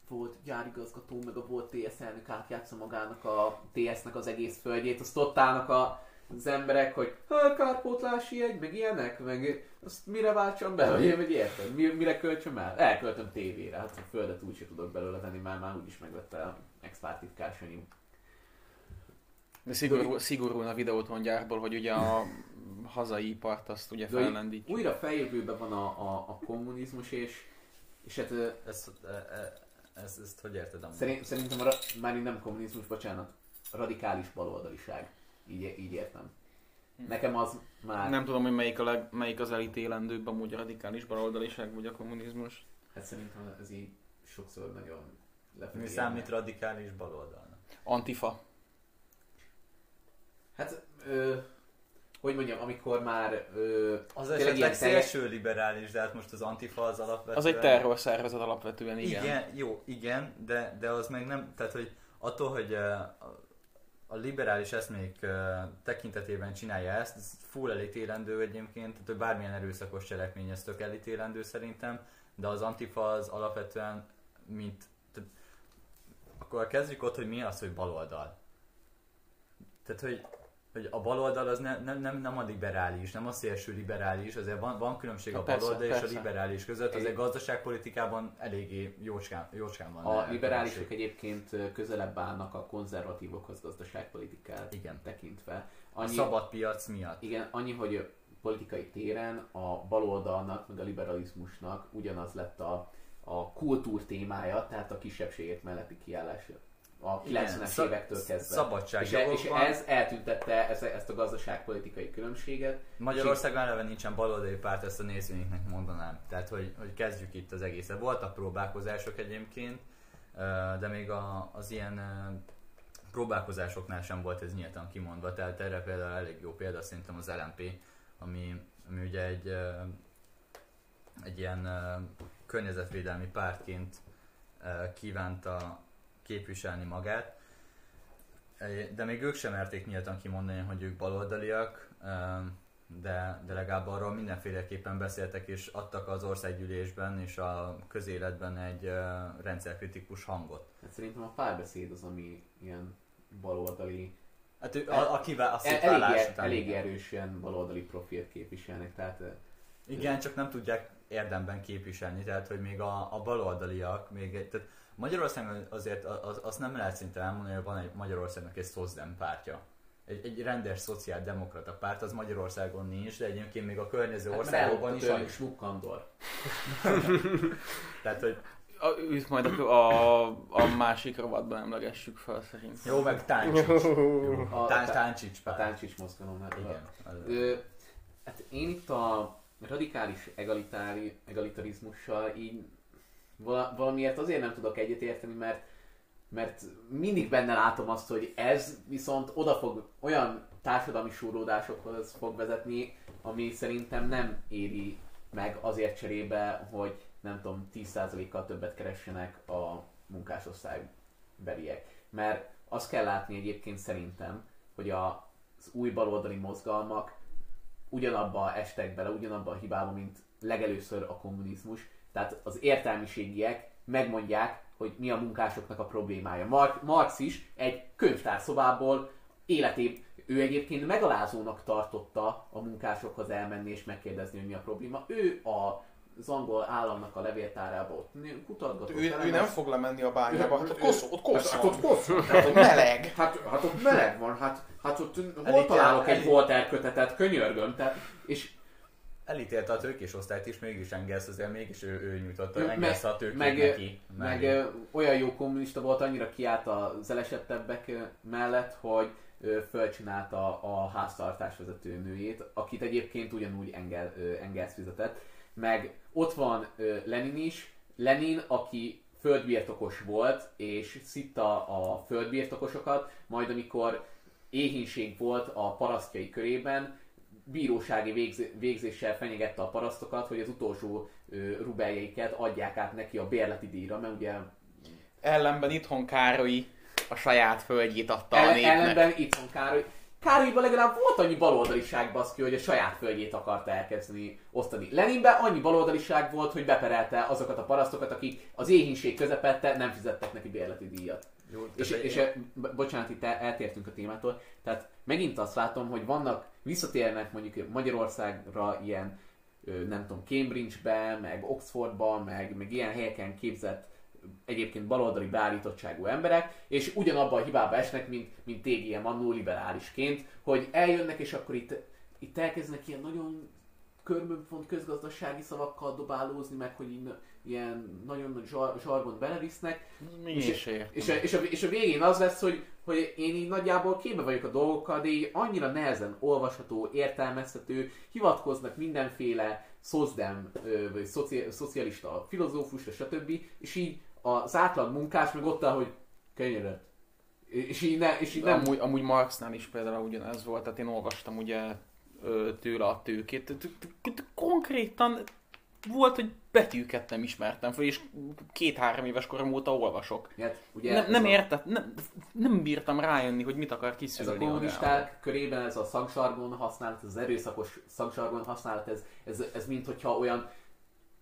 volt gyárigazgató, meg a volt té es elnök átjátsza magának a té es-nek az egész földjét, azt ott állnak a, az emberek, hogy kárpótlási jegy, meg ilyenek, meg azt mire váltsam be, vagy, vagy érted, mire költsöm el? Elköltöm tévére, hát a földet úgy sem tudok belőle venni, már, már úgyis megvette a ex-pártitkársaim. De szigorú, szigorúan a videótongyárból, hogy ugye a hazai ipart azt ugye fellendítjük. Újra feljövőben van a, a, a kommunizmus, és, és hát... Ezt, ezt, ezt hogy érted? Szerint, szerintem a, már így nem kommunizmus, bocsánat, radikális baloldaliság. Így, így értem. Nekem az már... Nem tudom, hogy melyik, a leg, melyik az elítélendőbb, amúgy a radikális baloldaliság, vagy a kommunizmus. Hát szerintem ez így sokszor nagyon lefejezik. Mi számít radikális baloldalnak? Antifa. Hát, ö, hogy mondjam, amikor már... Ö, az esetleg szélső liberális, de hát most az antifa az alapvetően... Az egy terrorszervezet alapvetően, igen. Igen, jó, igen, de, de az meg nem... Tehát, hogy attól, hogy a, a liberális eszmék tekintetében csinálja ezt, ez full elítélendő egyébként, tehát bármilyen erőszakos cselekmény, ez tök elítélendő szerintem, de az antifa az alapvetően, mint... Tehát, akkor kezdjük ott, hogy mi az, hogy baloldal. Tehát, hogy... hogy a baloldal az nem, nem, nem, nem a liberális, nem a szélső liberális, azért van, van különbség a baloldal és a liberális között, azért gazdaságpolitikában eléggé jócskán, jócskán van. A liberálisok egyébként közelebb állnak a konzervatívokhoz gazdaságpolitikát igen. tekintve. Annyi, a szabad piac miatt. Igen, annyi, hogy politikai téren a baloldalnak, meg a liberalizmusnak ugyanaz lett a, a kultúr témája, tehát a kisebbségek melletti kiállása. A kilencvenes évektől kezdve. Szabadságjogokban. És, és ez eltüntette ezt a gazdaságpolitikai különbséget. Magyarországon eleve nincsen baloldali párt, ezt a nézőinknek mondanám. Tehát, hogy, hogy kezdjük itt az egészet. Voltak próbálkozások egyébként, de még a, az ilyen próbálkozásoknál sem volt ez nyíltan kimondva. Tehát erre például elég jó példa szerintem az el em pé, ami, ami ugye egy, egy ilyen környezetvédelmi pártként kívánta képviselni magát, de még ők sem merték nyíltan kimondani, hogy ők baloldaliak, de, de legalább arról mindenféleképpen beszéltek, és adtak az országgyűlésben és a közéletben egy rendszerkritikus hangot. Hát szerintem a párbeszéd az, ami ilyen baloldali Hát ő a, a, kivá, a szétválás után. Elég erősen baloldali profilt képviselnek, tehát... Igen, ő... csak nem tudják érdemben képviselni, tehát hogy még a, a baloldaliak, még... Tehát Magyarországon azért az, azt nem lehet szinte elmondani, hogy van egy Magyarországnak egy szozdem pártja. Egy, egy rendes szociáldemokrata párt, az Magyarországon nincs, de egyébként még a környező országokban hát is... Hát Smukkandor. Tehát, hogy... Őt majd a, a, a másik rovatban emlegessük fel szerintem. Jó, meg Táncsics. A Tán, Táncsics párt. A Táncsics mozgalom. Igen. Ö, hát én itt a radikális egalitári, egalitarizmussal így vala, valamiért azért nem tudok egyetérteni, mert mert mindig benne látom azt, hogy ez viszont oda fog, olyan társadalmi súrlódásokhoz fog vezetni, ami szerintem nem éri meg azért cserébe, hogy nem tudom, tíz százalékkal többet keressenek a munkásosztálybeliek. Mert azt kell látni egyébként szerintem, hogy az új baloldali mozgalmak ugyanabba estek bele, ugyanabba a hibába, mint legelőször a kommunizmus. Tehát az értelmiségiek megmondják, hogy mi a munkásoknak a problémája. Marx, Marx is egy könyvtárszobából életében, ő egyébként megalázónak tartotta a munkásokhoz elmenni és megkérdezni, hogy mi a probléma. Ő a az angol államnak a levéltárába ott kutatgatott. Ő, ő nem fog lemenni a bányába, hát ott kosz, ott kosz, hát, ott kosz, hát ott meleg. Hát, hát ott meleg van, hát, hát ott hol elítél, találok elítél. Egy Voltaire kötetet, könyörgöm. Tehát, és elítélte a tőkés osztályt is, mégis Engels azért, mégis ő, ő nyújtotta Engels a tőkét meg, neki. Meg, meg olyan jó kommunista volt, annyira kiállt az elesettebbek mellett, hogy fölcsinálta a háztartás vezető nőjét, akit egyébként ugyanúgy Engel, Engels fizetett. Meg ott van Lenin is, Lenin, aki földbirtokos volt, és szitta a földbirtokosokat, majd amikor éhínség volt a parasztjai körében, bírósági végz- végzéssel fenyegette a parasztokat, hogy az utolsó rubeljeiket adják át neki a bérleti díjra, mert ugye... Ellenben itthon Károly a saját földjét adta El- a népnek. Ellenben itthon Károly... Károlyban legalább volt annyi baloldaliság, baszki, hogy a saját földjét akarta elkezdeni osztani. Leninben annyi baloldaliság volt, hogy beperelte azokat a parasztokat, akik az éhínség közepette nem fizettek neki bérleti díjat. Jó, és, és bocsánat, itt eltértünk a témától. Tehát megint azt látom, hogy vannak, visszatérnek mondjuk Magyarországra ilyen, nem tudom, Cambridge-be, meg Oxfordba, meg, meg ilyen helyeken képzett, egyébként baloldali beállítottságú emberek, és ugyanabban a hibába esnek, mint, mint té gé em annó liberálisként, hogy eljönnek, és akkor itt, itt elkezdenek ilyen nagyon körmönfont közgazdasági szavakkal dobálózni, meg hogy így, ilyen nagyon nagy zsar, zsargon belevisznek. És, és, és, a, és, a, és a végén az lesz, hogy, hogy én így nagyjából képbe vagyok a dolgokkal, de így annyira nehezen olvasható, értelmezhető, hivatkoznak mindenféle szozdem, vagy szoci, szocialista filozófusra, stb. És így az átlag munkás meg ott áll, hogy kenyeret. És így, ne, és így nem... Amúgy, amúgy Marxnál is például ugyanez volt, tehát én olvastam ugye tőle a tőkét. Konkrétan volt, hogy betűket nem ismertem fel, és két-három éves korom óta olvasok. Hát, ugye nem nem a... értett, nem, nem bírtam rájönni, hogy mit akar kiszűrni. Ez a kommunisták körében ez a szangzsargon használat, ez az erőszakos szangzsargon használat, ez, ez, ez mint hogyha olyan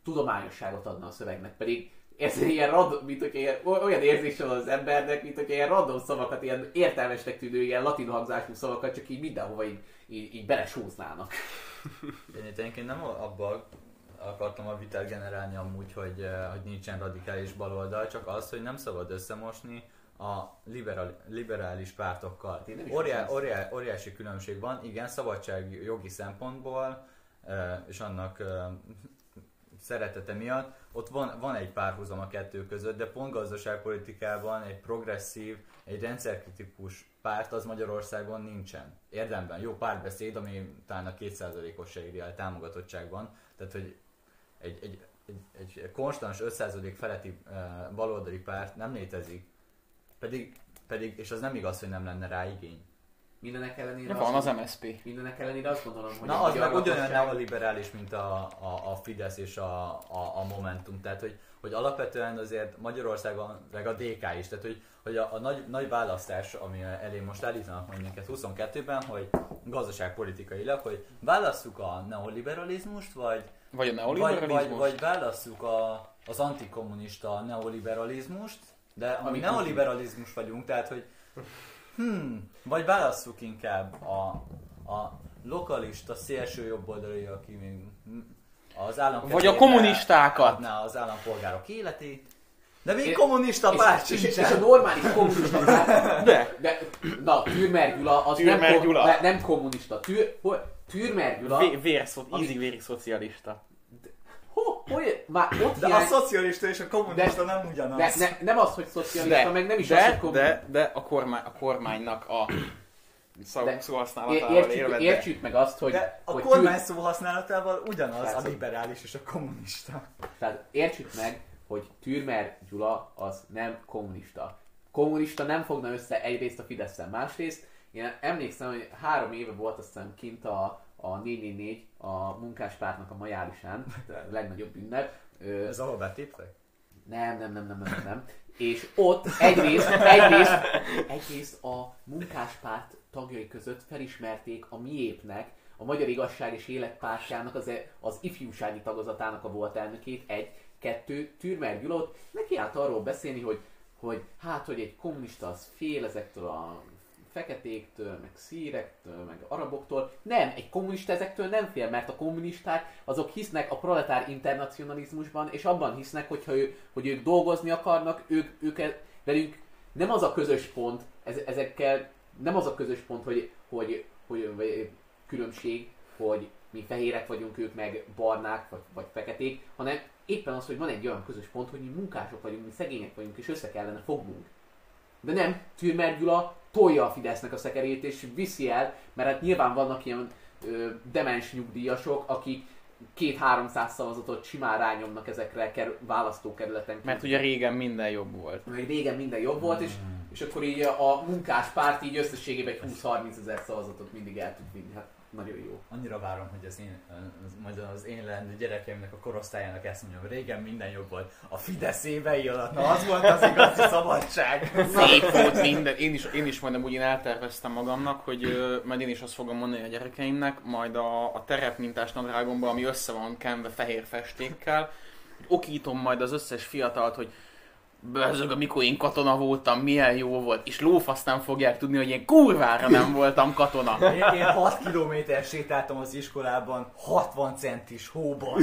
tudományosságot adna a szövegnek, pedig ez ilyen random, mint hogy ilyen, olyan érzés van az embernek, mint hogy ilyen random szavakat, ilyen értelmesnek tűnő, ilyen latin hangzású szavakat, csak így mindenhova így, így, így belesóznának. Én egyébként nem abban akartam a vitát generálni amúgy, hogy, hogy nincsen radikális baloldal, csak az, hogy nem szabad összemosni a liberali, liberális pártokkal. Óriá, óriá, óriási különbség van, igen, szabadság jogi szempontból, és annak szeretete miatt, ott van, van egy párhuzam a kettő között, de pont gazdaságpolitikában egy progresszív, egy rendszerkritikus párt az Magyarországon nincsen. Érdemben jó párbeszéd, ami talán a két százalékos segélyre támogatottságban, tehát hogy egy, egy, egy, egy konstans öt százalék feletti uh, baloldali párt nem létezik, pedig, pedig, és az nem igaz, hogy nem lenne rá igény. Mindenek ellenére, van az em es zé pé. Mindenek ellenére azt gondolom, hogy... Na az meg ugyanolyan neoliberális, mint a, a, a Fidesz és a, a, a Momentum. Tehát, hogy, hogy alapvetően azért Magyarországon, meg a dé ká is, tehát, hogy, hogy a, a nagy, nagy választás, ami elé most állítanak minket huszonkettőben, hogy gazdaságpolitikailag, hogy válasszuk a neoliberalizmust, vagy... Vagy a neoliberalizmust? Vagy, vagy, vagy válasszuk a, az antikommunista neoliberalizmust, de ami neoliberalizmus vagyunk, tehát, hogy... Hmm, vagy válasszuk inkább a, a lokalista szélső jobboldali, aki még az állampolgárok... Vagy a kommunistákat! ...adná az állampolgárok életét. De még kommunista párt sincs. És, és a normális kommunista párt... De. De, na, Türmer Gyula, az Türmer nem, Gyula. Kom, nem kommunista. Tür, hol, Türmer Gyula... Ízig-vérig szocialista. Hol, hol, már ott de hiány... a szocialista és a kommunista de, nem ugyanaz. De, ne, nem az, hogy szocialista, de, meg nem is de, az, hogy kommunista. De, de a, kormány, a kormánynak a szó használatával értjük, érve, de... értjük meg azt, hogy... De a hogy kormány szó használatával ugyanaz tehát, a liberális és a kommunista. Tehát értsük meg, hogy Türmer Gyula az nem kommunista. Kommunista nem fogna össze egyrészt a Fidesz-en, másrészt. Én emlékszem, hogy három éve volt azt hiszem kint a a négy négy négy a munkáspártnak a majálisán, a legnagyobb ünnep. Ez ahol betéptek? Nem, nem, nem, nem, nem, nem. És ott egyrészt, egyrészt, egyrészt a munkáspárt tagjai között felismerték a miépnek, a Magyar Igazság és Életpártjának, az, az ifjúsági tagozatának a volt elnökét, egy, kettő, Türmer Gyulót, neki állt arról beszélni, hogy, hogy hát, hogy egy kommunista az fél ezektől a feketéktől, meg szírektől, meg araboktól. Nem, egy kommunista ezektől nem fél, mert a kommunisták azok hisznek a proletár internacionalizmusban, és abban hisznek, hogyha ő, hogy ők dolgozni akarnak, ők, ők velünk nem az a közös pont, ez, ezekkel nem az a közös pont, hogy, hogy, hogy, hogy különbség, hogy mi fehérek vagyunk, ők meg barnák, vagy, vagy feketék, hanem éppen az, hogy van egy olyan közös pont, hogy mi munkások vagyunk, mi szegények vagyunk, és össze kellene fognunk. De nem, Türmer Gyula tolja a Fidesznek a szekerét, és viszi el, mert hát nyilván vannak ilyen ö, demens nyugdíjasok, akik két-háromszáz szavazatot simán rányomnak ezekre ker- választókerületen. Mert ugye régen minden jobb volt. Mert régen minden jobb volt, és, és akkor így a munkáspárt így összességében egy húsz-harmincezer szavazatot mindig el tud vinni. Hát nagyon jó. Annyira várom, hogy az én, az, majd az én lendő gyerekeimnek a korosztályának ezt mondjam, régen minden jobb volt. A Fidesz évei alatt, na az volt az igazi szabadság. Szép volt minden. Én is, én is majdnem úgy én elterveztem magamnak, hogy majd én is azt fogom mondani a gyerekeimnek, majd a, a terepmintás nadrágomban, ami össze van kenve fehér festékkel, okítom majd az összes fiatalt, hogy bőzög, amikor én katona voltam, milyen jó volt, és lófasztán fogják tudni, hogy én kurvára nem voltam katona. Én, én hat kilométer sétáltam az iskolában, hatvan centis hóban.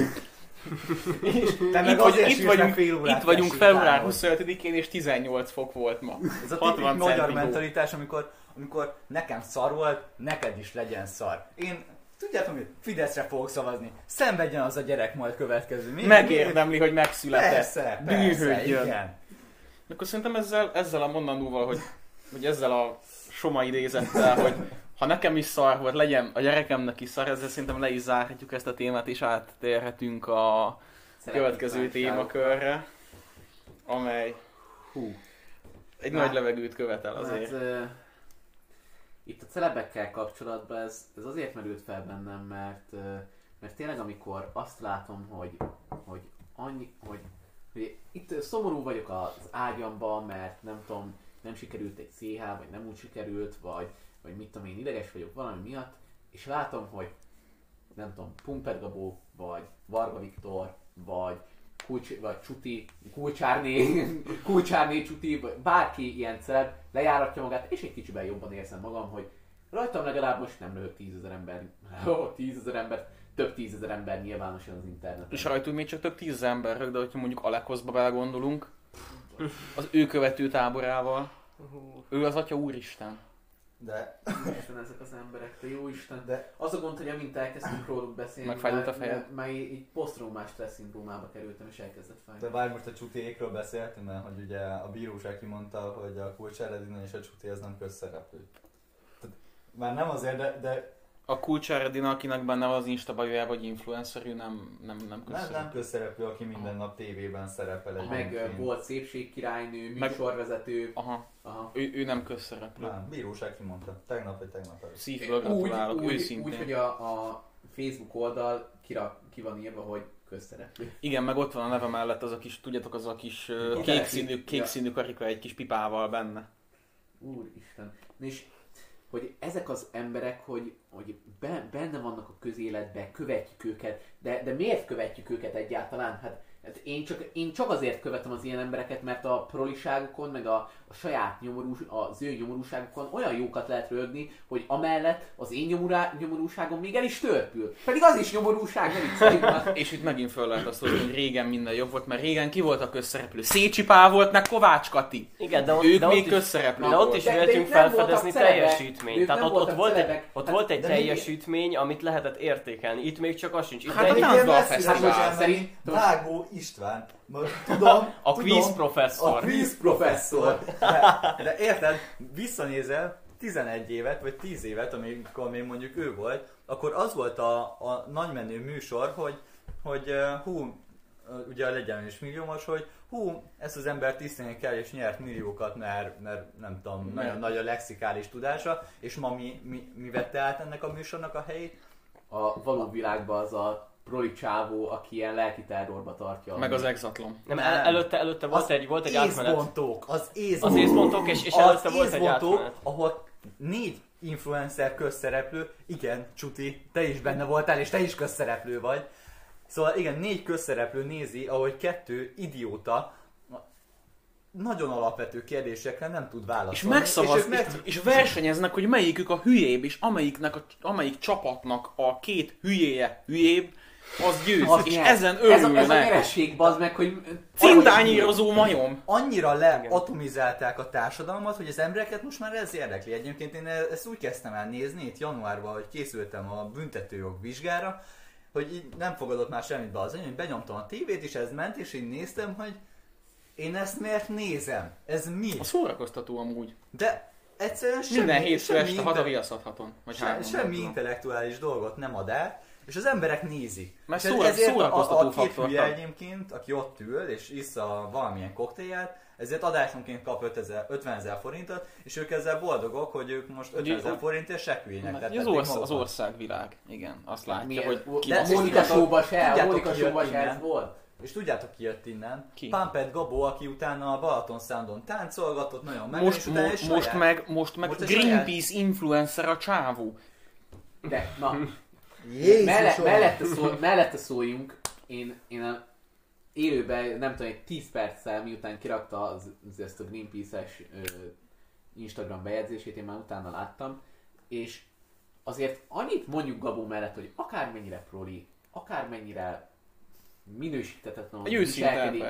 És te meg itt, azért itt vagyunk, fél órát itt vagyunk február huszonötödikén, és tizennyolc fok volt ma. Ez a tipik magyar mentalitás, amikor, amikor nekem szar volt, neked is legyen szar. Én tudjátok, hogy Fideszre fogok szavazni. Szenvedjen az a gyerek majd következő. Mi? Megérdemli, hogy megszületett. Persze, persze, igen. Akkor szerintem ezzel, ezzel a mondandóval, hogy, hogy ezzel a Soma idézettel, hogy ha nekem is szar volt, legyen a gyerekemnek is szar, ezzel szerintem le is zárhatjuk ezt a témát, és áttérhetünk a szeretném következő témakörre, amely hú, egy már, nagy levegőt követel azért. Hát, uh, itt a celebekkel kapcsolatban ez, ez azért merült fel bennem, mert, uh, mert tényleg amikor azt látom, hogy, hogy annyi, hogy itt szomorú vagyok az ágyamban, mert nem tudom, nem sikerült egy cé há, vagy nem úgy sikerült, vagy, vagy mit tudom én, ideges vagyok valami miatt, és látom, hogy nem tudom, Pumper Gábor, vagy Varga Viktor, vagy, Kulcs, vagy Csuti, Kulcsárné, Kulcsárné Csuti, vagy bárki ilyen celeb lejáratja magát, és egy kicsiben jobban érzem magam, hogy rajtam legalább most nem lövök tízezer ember, oh, tízezer ember. Több tízezer ember nyilvánosan az interneten. És rajtuk még csak több tízezer ember, de hogyha mondjuk Alekoszba belegondolunk, az ő követő táborával, ő az atya úristen. De... Úristen ezek az emberek, te jó Isten, de az a gond, hogy amint elkezdtünk róluk beszélni, megfájdult a fejed. Mert, mert így posztraumás stressz szindrómába kerültem és elkezdett fájni. De várj, most a Csutiékről beszéltünk, mert hogy ugye a bíróság kimondta, hogy a Kulcsár Edina és a Csuti ez nem közszereplő. Már nem azért, de... de... A Kulcsár Edina, akinek benne van az Insta bajúja, vagy influencerű, nem, nem, nem közszereplő. Nem, nem közszereplő, aki minden nap tévében szerepel. Aha. Meg film. Volt szépségkirálynő, műsorvezető. Aha. Aha. Ő, ő nem közszereplő. Nem, bíróság kimondta. Tegnap vagy tegnap előtt. Szívből gratulálok, őszintén. Úgy, hogy a, a Facebook oldal kira, ki van írva, hogy közszereplő. Igen, meg ott van a neve mellett az a kis, tudjátok, az a kis uh, kékszínű kék ja. karika egy kis pipával benne. Úristen. És hogy ezek az emberek, hogy, hogy benne vannak a közéletben, követjük őket, de, de miért követjük őket egyáltalán? Hát, hát én csak, én csak azért követem az ilyen embereket, mert a proliságukon, meg a, a saját nyomorús, az ő nyomorúságukon olyan jókat lehet röhögni, hogy amellett az én nyomorá, nyomorúságom még el is törpül. Pedig az is nyomorúság, nem így És itt megint föl lehet azt, hogy régen minden jobb volt, mert régen ki voltak közszereplő? Szécsi Pál volt, meg Kovács Kati. Igen, de ott, ők de ott még is, közszereplő. De ott is véltünk felfedezni teljesítményt. Tehát ott, ott, volt egy, ott volt egy teljesítmény, amit lehetett értékelni. Itt még csak az sincs. Itt hát egy Vágó István. Most, tudom, a quiz professzor. A quiz professzor. De, de érted, visszanézel tizenegy évet, vagy tíz évet, amikor még mondjuk ő volt, akkor az volt a, a nagymenő műsor, hogy, hogy hú, ugye legyen is milliómos, hogy hú, ezt az ember tisztelni kell és nyert milliókat, mert, mert nem tudom, mert. Nagyon nagy a lexikális tudása, és ma mi, mi, mi vette át ennek a műsornak a helyét? A való világban az a proli csávó, aki ilyen lelki terrorba tartja. Meg az exatlon. Nem, el, előtte, előtte volt az egy, volt egy átmenet. Észbontók, az észbontók. Az észbontók, és, és az előtte volt egy átmenet. Ahol négy influencer közszereplő, igen, Csuti, te is benne voltál, és te is közszereplő vagy. Szóval igen, négy közszereplő nézi, ahogy kettő idióta nagyon alapvető kérdésekre nem tud válaszolni. És megszavaz, és, meg... és versenyeznek, hogy melyikük a hülyébb, és amelyiknek a, amelyik csapatnak a két hülyéje hülyébb, az győz, az és nyert. Ezen örülnek. Ez a, a keresség, bazd meg, hogy... Cintányírozó majom! Annyira leatomizálták a társadalmat, hogy az embereket most már ez érdekli. Egyébként én ezt úgy kezdtem el nézni itt januárban, hogy készültem a büntetőjog vizsgára, hogy így nem fogadott már semmit be az anyag, hogy benyomtam a tévét, és ez ment, és én néztem, hogy én ezt miért nézem? Ez mi? A szórakoztató amúgy. De... Egyszerűen semmi... Minden hétfő este hat a Viaszathaton. Se, semmi intellektuális dolgot nem ad el. És az emberek nézik. Mert szóra, ezért a, a két hülye egyébként, aki ott ül és issza valamilyen koktélját, ezért adásonként kap ötvenezer forintot, és ők ezzel boldogok, hogy ők most ötvenezer forintért sekküljének tettették magukat. Az országvilág, igen, azt látja, hogy ki van. De Mónika Sóba se, a Mónika Sóba se ez volt. És tudjátok ki jött innen? Ki? Pumper Gabó, aki utána a Balatonszándon táncolgatott, nagyon meg, most, mo- most meg, most meg Greenpeace influencer a csávó. De, na. Mellette, mellette, szól, mellette szóljunk, én, én élőben, nem tudom, egy tíz perccel miután kirakta az, az ezt a Greenpeace-es ö, Instagram bejegyzését, én már utána láttam, és azért annyit mondjuk Gabó mellett, hogy akármennyire proli, akármennyire minősíthetetlen, hogy viselkedik,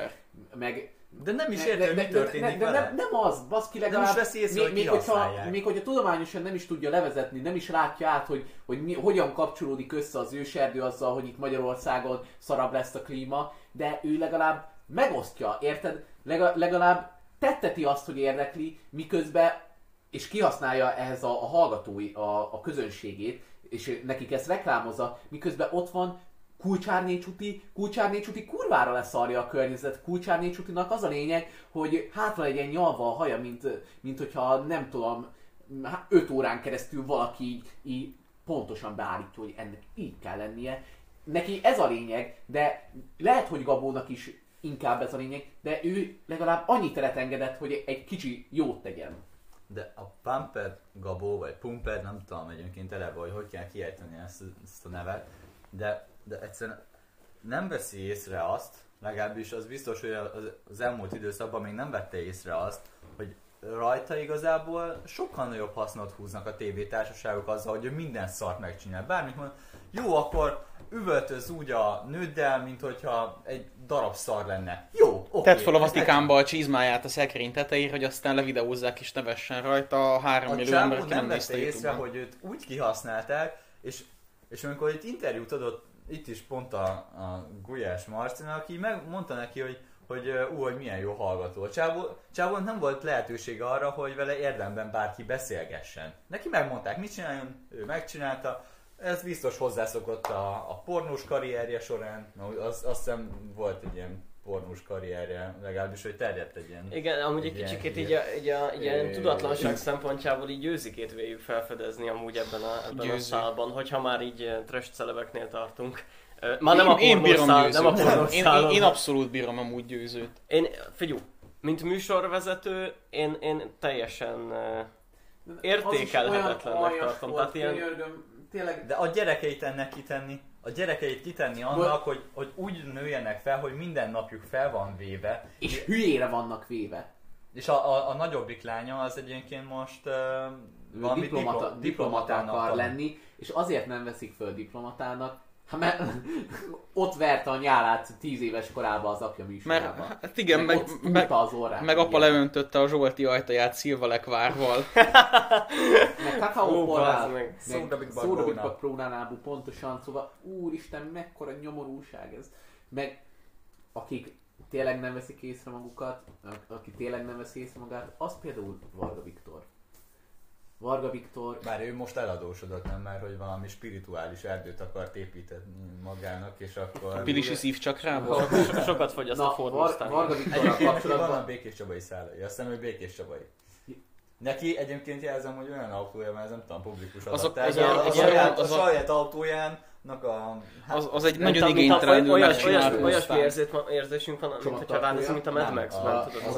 meg... De nem is értem, mi történik vele. Nem, nem az, baszki, legalább, nem is veszi észre, hogy még, hogyha, még hogyha tudományosan nem is tudja levezetni, nem is látja át, hogy, hogy mi, hogyan kapcsolódik össze az őserdő azzal, hogy itt Magyarországon szarabb lesz a klíma, de ő legalább megosztja, érted? Legal, legalább tetteti azt, hogy érdekli, miközben, és kihasználja ehhez a, a hallgatói, a, a közönségét, és nekik ezt reklámozza, miközben ott van Kulcsárné Csuti, Kulcsárné Csuti kurvára leszarja a környezet. Kulcsárné Csutinak az a lényeg, hogy hátra legyen nyalva a haja, mint, mint hogyha nem tudom, öt órán keresztül valaki így, így pontosan beállítja, hogy ennek így kell lennie. Neki ez a lényeg, de lehet, hogy Gabónak is inkább ez a lényeg, de ő legalább annyi teret engedett, hogy egy kicsi jót tegyen. De a Pumper Gabó, vagy Pumper, nem tudom egyébként eleve, hogy hogy kell kiejteni ezt, ezt a nevet, de de egyszerűen nem veszi észre azt, legalábbis az biztos, hogy az elmúlt időszakban még nem vette észre azt, hogy rajta igazából sokkal nagyobb hasznot húznak a tévétársaságok azzal, hogy ő minden szart megcsinál. Bármit mond, jó, akkor üvöltöz úgy a nőddel, mint hogyha egy darab szar lenne. Jó, oké. Okay, tedd fel a Vatikánba egy... a csizmáját a szekrény tetejére, hogy aztán levideózzák és nevessen rajta a három millió ember, aki nem nézte YouTube-ban. A csávó nem vette észre, hogy őt úgy kihasználták, és, és amikor itt interjút adott, itt is pont a, a Gulyás Marcina, aki megmondta neki, hogy, hogy ú, hogy milyen jó hallgató. Csávon nem volt lehetősége arra, hogy vele érdemben bárki beszélgessen. Neki megmondták, mit csináljon, ő megcsinálta. Ez biztos hozzászokott a, a pornós karrierje során. Na, az, azt hiszem volt egy ilyen pornós karrierje, legalábbis, hogy terjedt egy ilyen... Igen, amúgy egy kicsikét így a, így a, így a ilyen tudatlanság szempontjából így győzikét véljük felfedezni amúgy ebben a, ebben a szálban, hogyha már így trash celebeknél tartunk. Már nem, én, a pornószál, nem a pornószálon. Én, én, én abszolút bírom amúgy Győzőt. Én, figyelj, mint műsorvezető, én, én teljesen értékelhetetlennek tartom. Tehát ilyen... Tényleg, de a gyerekeit ennek kitenni. A a gyerekeit kitenni annak, hogy, hogy úgy nőjenek fel, hogy minden napjuk fel van véve. És hülyére vannak véve. És a, a, a nagyobbik lánya az egyébként most uh, valami diplomata, diplo, diplomatának akar lenni, és azért nem veszik föl diplomatának, mert ott verte a nyálát tíz éves korában az apja műsorában. Mert, hát igen, meg, meg, meg, az orrát, meg apa leöntötte a Zsolti ajtaját szilvalekvárval. Meg kakaóporrál, meg szórabikbak prónánálbú, pontosan, szóval úristen, mekkora nyomorúság ez. Meg akik tényleg nem veszik észre magukat, aki tényleg nem veszi észre magát, az például Varga Viktor. Varga Viktor... Bár ő most eladósodott, nem már, hogy valami spirituális erdőt akart építeni magának, és akkor... A pirisi szív csak rám volt. So- sokat fogyaszt a forróztán. Varga Viktorral kapcsolatban... Van a Békés Csabai szállai, azt hiszem, hogy Békés Csabai. Neki egyébként jelzem, hogy olyan autója, mert ez nem tudom, publikus adat. A saját autóján... A, hát, az, az egy nagyon igénytelenül megcsinálkoztán. Olyas érzésünk van, mint hogyha változunk, mint a Mad Max.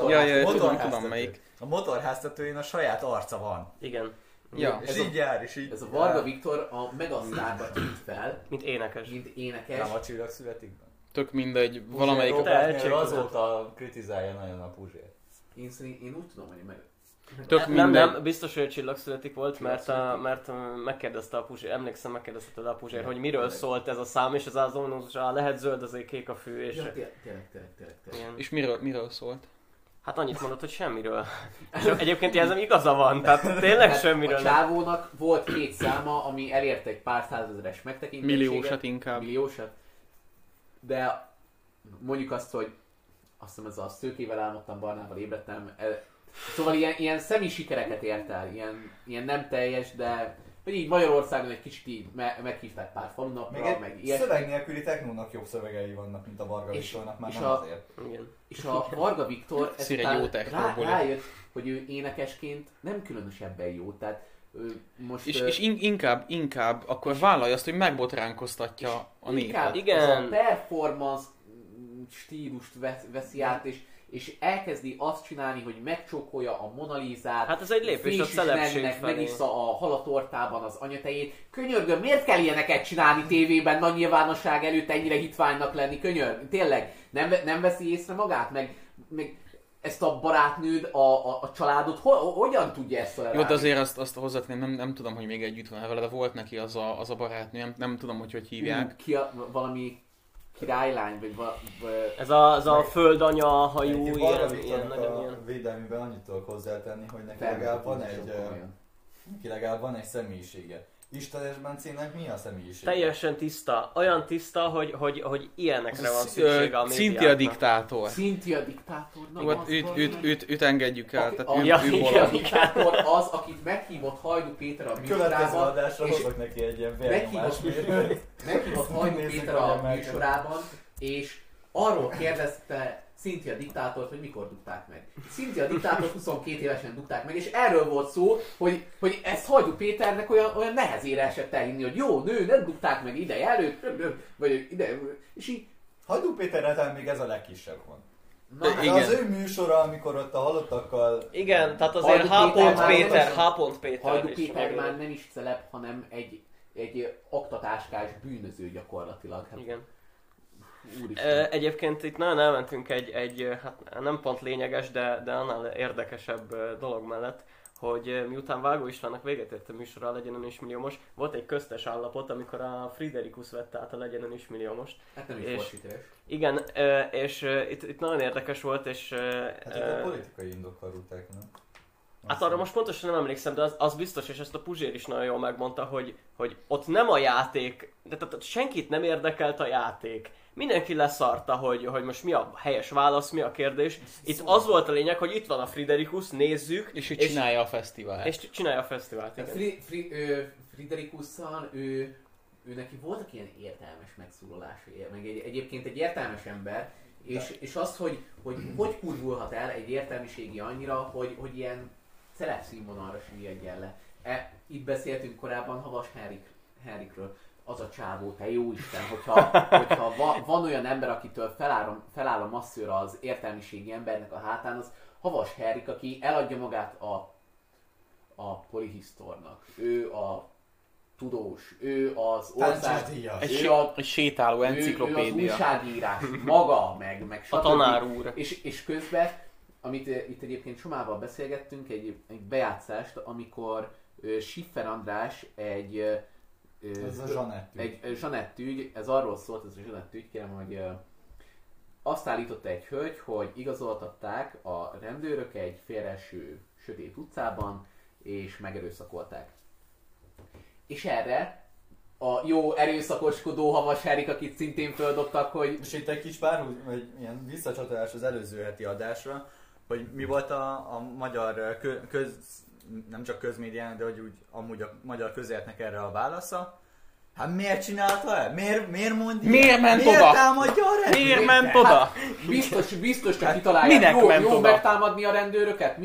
Jaj, tudom, tudom melyik. A motorháztetőjén a saját arca van. Igen. Ja. És ez így a, jár, és így... Ez a Varga Viktor a megasztárba tűnt fel. Mint énekes. Mint énekes. Nem a csillag születik. Tök mindegy, valamelyik... Róbert azóta kritizálja nagyon a Puzsért. Én úgy tudom, hogy meg... Tök nem, nem, biztos, hogy Csillag születik volt, mert, a, mert megkérdezte a Puzsér, emlékszem, megkérdezte tőle a Puzsér, hogy miről szólt ez a szám, és ez az onózus, lehet zöld, azért kék a fű, és... Ja, tényleg, tényleg, tényleg. És miről, miről szólt? Hát annyit mondott, hogy semmiről. És egyébként jelzem, igaza van, tehát tényleg semmiről. A csávónak volt két száma, ami elérte egy pár százezeres megtekintettséget. Milliósat inkább. Milliósat. De mondjuk azt, hogy azt hiszem, ez a szőkével álmodtam, barnával ébredtem. Szóval ilyen, ilyen szemi sikereket ért el, ilyen, ilyen nem teljes, de hogy így Magyarországon egy kicsit így me- meghívták pár falunapra, meg, meg ilyesmi. Szöveg nélküli technónak jobb szövegei vannak, mint a Varga Viktornak, már és nem a, azért. Igen. És a Varga Viktor ezután rá, rájött, hogy ő énekesként nem különösebben jó, tehát most, és, és in, inkább, inkább akkor vállalja azt, hogy megbotránkoztatja a népet. Igen. A performance stílust veszi át, és és elkezdi azt csinálni, hogy megcsókolja a Monalizát, hát ez egy lépés a szellepség felé. Megissza a halatortában az anyatejét. Könyörgöm, miért kell ilyeneket csinálni tévében, nagy nyilvánosság előtt ennyire hitványnak lenni, könyörgöm, tényleg, nem, nem veszi észre magát, meg, meg ezt a barátnőd, a, a, a családot, ho, hogyan tudja ezt felállni? Jó, de azért azt, azt hozzátném, nem, nem tudom, hogy még együtt van vele, de volt neki az a, az a barátnő, nem, nem tudom, hogy hogy hívják. Ki a, valami... Királylány, vagy... Va, va, ez a, az a földanya hajú, ilyen, ilyen, ilyen nagyon ilyen. A védelmében annyit tudok hozzátenni, hogy neki legalább van egy, legalább van egy személyisége. Istenes Bencének mi a személyisége? Teljesen tiszta. Olyan tiszta, hogy, hogy, hogy ilyenekre az van szüksége a médiáknak. Szinti a diktátor. Szinti a diktátor. Jó, őt, őt, őt, őt engedjük el. Aki, tehát a, ő, ja, ő a diktátor az, akit meghívott Hajdú Péter a műsorába. Következő adásra hozok neki egy ilyen vérnyomás. Meghívott Hajdú Péter a műsorában, és arról kérdezte Szinti a diktátort, hogy mikor dugták meg. Szinti a diktátort huszonkét évesen dugták meg, és erről volt szó, hogy, hogy ezt Hajdú Péternek olyan, olyan nehezére esett elhinni, hogy jó, nő, nem dugták meg ideje előtt, vagy ide, és így... Hajdú Péterre talán még ez a legkisebb van. Na, de igen. Az ő műsora, amikor ott a halottakkal... Igen, tehát azért H. Péter, Péter, H. Péter... Hajdú Péter már nem is celeb, hanem egy, egy aktatáskás bűnöző gyakorlatilag. Igen. Úristen. Egyébként itt nagyon elmentünk egy, egy hát nem pont lényeges, de, de annál érdekesebb dolog mellett, hogy miután Vágó Istvánnak véget ért a műsora a Legyen Ön is milliómos, volt egy köztes állapot, amikor a Friderikusz vette át a Legyen Ön is milliómost. Hát nem is fordítás. Igen, és itt, itt nagyon érdekes volt, és... Hát e, a politikai indokkal rúgták, nem? Hát arra most pontosan nem emlékszem, de az, az biztos, és ezt a Puzsér is nagyon jól megmondta, hogy, hogy ott nem a játék, de tehát senkit nem érdekelt a játék. Mindenki leszarta, hogy, hogy most mi a helyes válasz, mi a kérdés. Itt az volt a lényeg, hogy itt van a Friderikusz, nézzük. És ő csinálja és, a fesztivált. És csinálja a fesztivált, igen. Fri, fri, Friderikusszal ő, ő neki voltak ilyen értelmes megszólalásai, meg egy, egyébként egy értelmes ember, és, és az, hogy hogy, hogy kurvulhat el egy értelmiségi annyira, hogy, hogy ilyen szelep színvonalra süllyedjen le. E, itt beszéltünk korábban Havas Henrik, Henrikről. Az a csávó, te jó Isten, hogyha, hogyha va, van olyan ember, akitől feláll, feláll a masszőr az értelmiségi embernek a hátán, az Havas Henrik, aki eladja magát a, a polihisztornak. Ő a tudós, ő az ország... Egy sé- a, sétáló enciklopédia. Ő, ő az újságírás maga, meg, meg a tanár úr. És, és közben, amit itt egyébként Somával beszélgettünk, egy, egy bejátszást, amikor uh, Schiffer András egy... Uh, ez a zsanettügy. Egy zsanettügy, ez arról szólt, ez a zsanettügy, kérem, hogy uh, azt állította egy hölgy, hogy igazoltatták a rendőrök egy félreeső sötét utcában, és megerőszakolták. És erre a jó erőszakoskodó Havas Henrik, akit szintén földobtak, hogy... És itt egy kis párhuzam, egy ilyen visszacsatolás az előző heti adásra, hogy mi volt a, a magyar köz... nem csak közmédián, de hogy úgy amúgy a magyar közéletnek erre a válasza. Hát miért csinálta el? Miért, miért mondja? Miért ment miért oda? Támadja a rendőröket? Miért ment oda? Hát, biztos, biztos, hogy hát, kitalálják. Jó, ment jó oda? Megtámadni a rendőröket?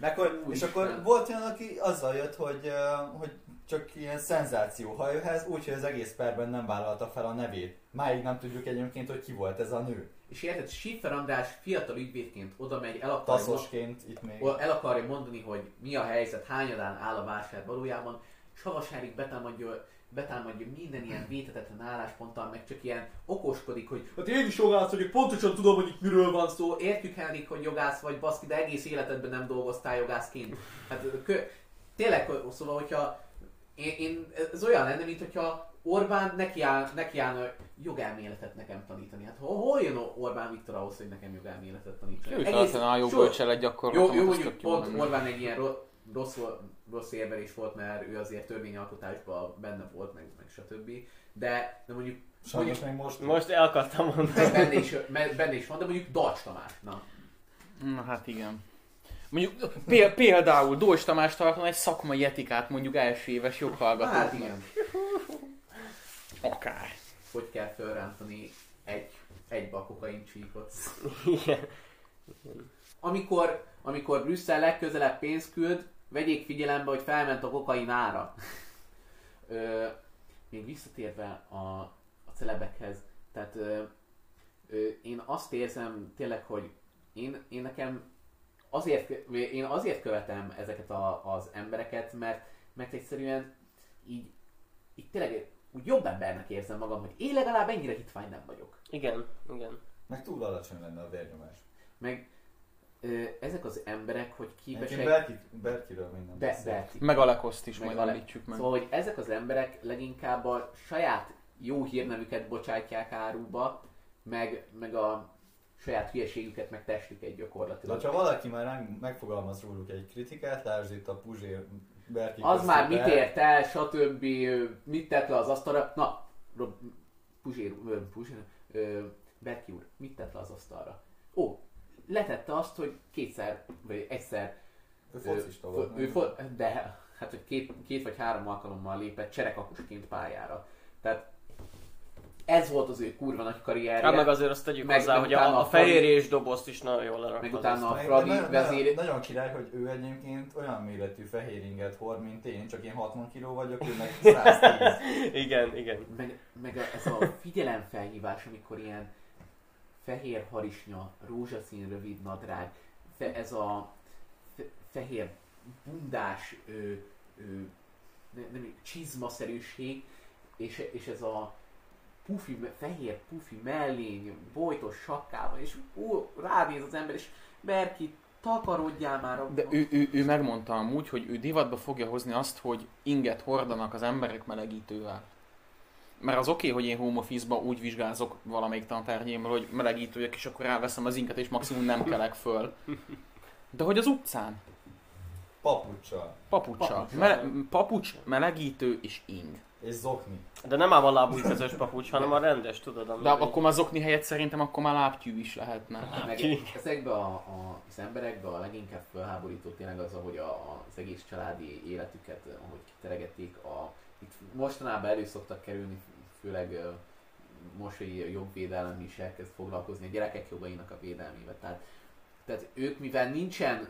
Akkor, és akkor nem. Volt olyan, aki azzal jött, hogy, hogy csak ilyen szenzációhajóhez, úgyhogy az egész perben nem vállalta fel a nevét. Máig nem tudjuk egyébként, hogy ki volt ez a nő. És érted, Schiffer András fiatal ügyvédként oda megy, el akarja, Taszosként, itt még. el akarja mondani, hogy mi a helyzet, hányadán áll a vásár valójában, és Havas Henrik betámadja, betámadja minden ilyen vétetetlen állásponttal, meg csak ilyen okoskodik, hogy hát én is jogász vagyok, pontosan tudom, hogy itt miről van szó. Értjük, Henrik, hogy jogász vagy, baszki, de egész életedben nem dolgoztál jogászként. Hát kö... tényleg, szóval, hogyha Én, én, ez olyan lenne, mint hogyha Orbán nekiáll, nekiáll jogelméletet nekem tanítani. Hát hol jön Orbán Viktor ahhoz, hogy nekem jogelméletet tanítson? Ő is egészen a jó bölcselet gyakorlatom. Jó, mondjuk pont Orbán egy ilyen rossz, rossz érvelés volt, mert ő azért törvényalkotásban benne volt, meg, meg stb. De, de mondjuk... Sajnos meg most... Most el akartam mondani. Benne is, benne is van, de mondjuk Dacs Tamás. Na. Na hát igen. Mondjuk például Dolcs Tamás tartana egy szakmai etikát mondjuk első éves joghallgatóknak. Hát igen. Akár. Hogy kell felrántani egy, egy bakokain csíkot. Igen. Amikor, amikor Brüsszel legközelebb pénzt küld, vegyék figyelembe, hogy felment a kokain ára. Ö, még visszatérve a, a celebekhez, tehát ö, ö, én azt érzem tényleg, hogy én, én nekem Azért, én azért követem ezeket a, az embereket, mert, mert egyszerűen így, így tényleg úgy jobb embernek érzem magam, hogy én legalább ennyire hitvány nem vagyok. Igen, igen. Meg túl alacsony lenne a vérnyomás. Meg ö, ezek az emberek, hogy képesek... Berki, Berkiről minden Be, Berki. Meg Alekoszt is meg majd Alek... említsük meg. Szóval, hogy ezek az emberek leginkább a saját jó hírnemüket bocsátják áruba, meg, meg a... saját hülyeségüket meg testüket gyakorlatilag. De ha valaki már megfogalmaz róluk egy kritikát, lásd itt a Puzsér Berki Az már el. mit ért el, stb. Mit tett le az asztalra? Na, Puzsér, Puzsér, Berki úr, mit tett le az asztalra? Ó, letette azt, hogy kétszer, vagy egyszer... Ő focista volt. Ő, ő fo- de, hát hogy két, két vagy három alkalommal lépett cserekakusként pályára. Tehát... Ez volt az ő kurva nagy karrierje. Hát meg azért azt tegyük meg, hozzá, meg hogy a, a fehérjés dobozt is nagyon jól lerakta. Meg utána a Fradi vezér... Nagyon király, hogy ő egyébként olyan méretű fehéringet hord, mint én, csak én hatvan kiló vagyok, ő meg száztíz. Igen, igen. Meg, meg ez a figyelemfelhívás, amikor ilyen fehér harisnya, rózsaszín rövid nadrág, fe, ez a fe, fehér bundás ö, ö, nem, nem, csizmaszerűség, és, és ez a pufi, fehér pufi mellény, bojtos sakkával, és ó, ránéz az ember, és Berki, takarodjál már! De ő, ő, ő megmondta amúgy, hogy ő divatba fogja hozni azt, hogy inget hordanak az emberek melegítővel. Mert az oké, okay, hogy én home office-ba úgy vizsgázok valamelyik tantárgyémről, hogy melegítőjek, és akkor elveszem az inget, és maximum nem kelek föl. De hogy az utcán? Papucsa. Papucsa. Mele, papucs, melegítő és ing. És zokni. De nem ám a lábújkezős papucs, hanem a rendes, tudod. De akkor már zokni helyett szerintem akkor már lábtyű is lehetne. Ezekben a, a, az emberekben a leginkább felháborító tényleg az, ahogy a, az egész családi életüket, ahogy kiteregették. A, itt mostanában elő szoktak kerülni, főleg most, hogy jogvédelem is elkezd foglalkozni a gyerekek jogainak a védelmével. Tehát, tehát ők, mivel nincsen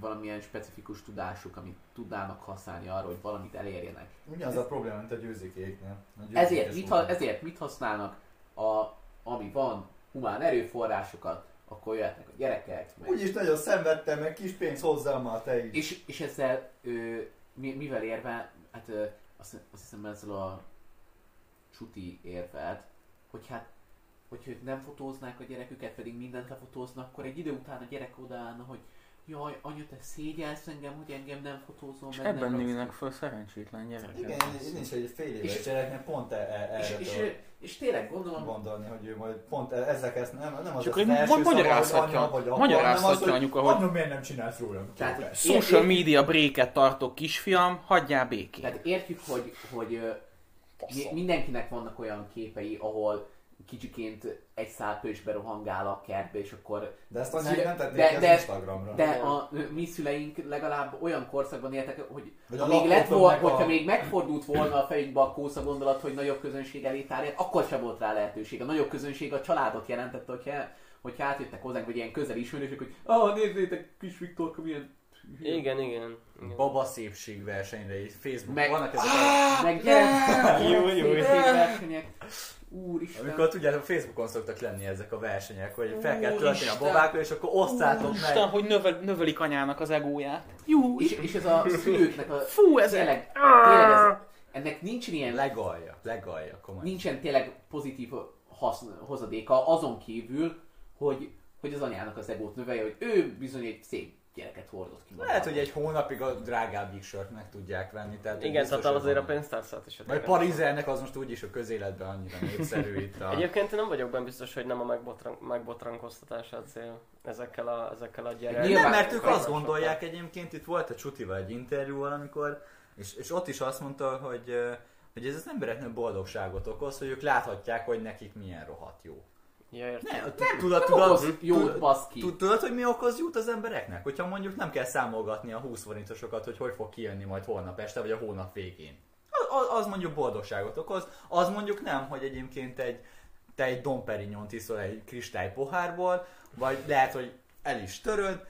valamilyen specifikus tudásuk, amit tudnának használni arra, hogy valamit elérjenek. Ugyanaz a probléma, mint a győzikéknél. Ezért mit, ha, ezért mit használnak, a, ami van, humán erőforrásokat, akkor jöhetnek a gyerekek. Meg... Úgyis nagyon szenvedtem, meg kis pénz hozzám már te is. És, és ezzel ö, mivel érve, hát ö, azt, azt hiszem ezzel a Csuti érvelt, hogy hát, hogy ők nem fotóznák a gyereküket, pedig mindent lefotóznak, akkor egy idő után a gyerek odaállna, hogy jaj, anya, te szégyelsz engem, hogy engem nem fotózom. És ebben nőnek föl szerencsétlen gyerekek. Igen, nincs egy fél éves gyereknek pont erre tudod. És tényleg gondolom... Gondolni, hogy ő majd pont ezzel kezd, nem, nem az csak az, az első szava, hogy magyarázhatja anyuka, hogy... Mondom, miért nem csinálsz rólam? Social media breaket tartok, kisfiam, hagyjál békén. Tehát értjük, hogy, hogy mindenkinek vannak olyan képei, ahol... kicsiként egy szálpősbe rohangál a kertbe, és akkor... De ezt azért nem tették az Instagramra. De a mi szüleink legalább olyan korszakban éltek, hogy még lett volna, hogyha a... még megfordult volna a fejükbe a kósza gondolat, hogy nagyobb közönség elé tárját, akkor sem volt rá lehetőség. A nagyobb közönség a családot jelentette, hogyha, hogyha átjöttek hozzánk, vagy ilyen közel ismerősök, hogy ah, nézzétek, kis Viktorka, milyen... Igen, igen. igen. Baba szépség versenyre is. Facebook, meg, vannak ezek a... Meg gyerek... Úristen. Amikor ugye a Facebookon szoktak lenni ezek a versenyek, hogy fel kell tölteni a babákkal, és akkor osztátok meg. Úristen, hogy növel, növelik anyának az egóját. Jó, és, és ez a szülőknek a... Fú, ez tényleg, tényleg ez, ennek nincsen ilyen... Legalja, legalja, komolyan. Nincsen tényleg pozitív haszn, hozadéka azon kívül, hogy, hogy az anyának az egót növelje, hogy ő bizony egy szép gyereket hordott ki. Lehet, hogy egy hónapig a drágább Big-sört meg tudják venni. Tehát igen, tehát azért a pénztárcát is. Vagy Parizernek az most úgyis a közéletben annyira népszerű itt a... Egyébként én nem vagyok benne biztos, hogy nem a megbotran- megbotrankoztatását cél ezekkel a, ezekkel a gyerekekkel. Nem, mert ők azt gondolják egyébként, itt volt a Csutival egy interjú valamikor, és, és ott is azt mondta, hogy, hogy ez az embereknek boldogságot okoz, hogy ők láthatják, hogy nekik milyen rohadt jó. Ja, nem, nem, tudod, nem tudod, okoz jót, baszki. Tudod, hogy mi okoz jót az embereknek? Hogyha mondjuk nem kell számolgatni a húsz forintosokat, hogy hogy fog kijönni majd holnap este, vagy a hónap végén. Az, az mondjuk boldogságot okoz, az mondjuk nem, hogy egyébként egy, te egy Dom Perignon-t iszol egy kristály pohárból, vagy lehet, hogy el is töröd.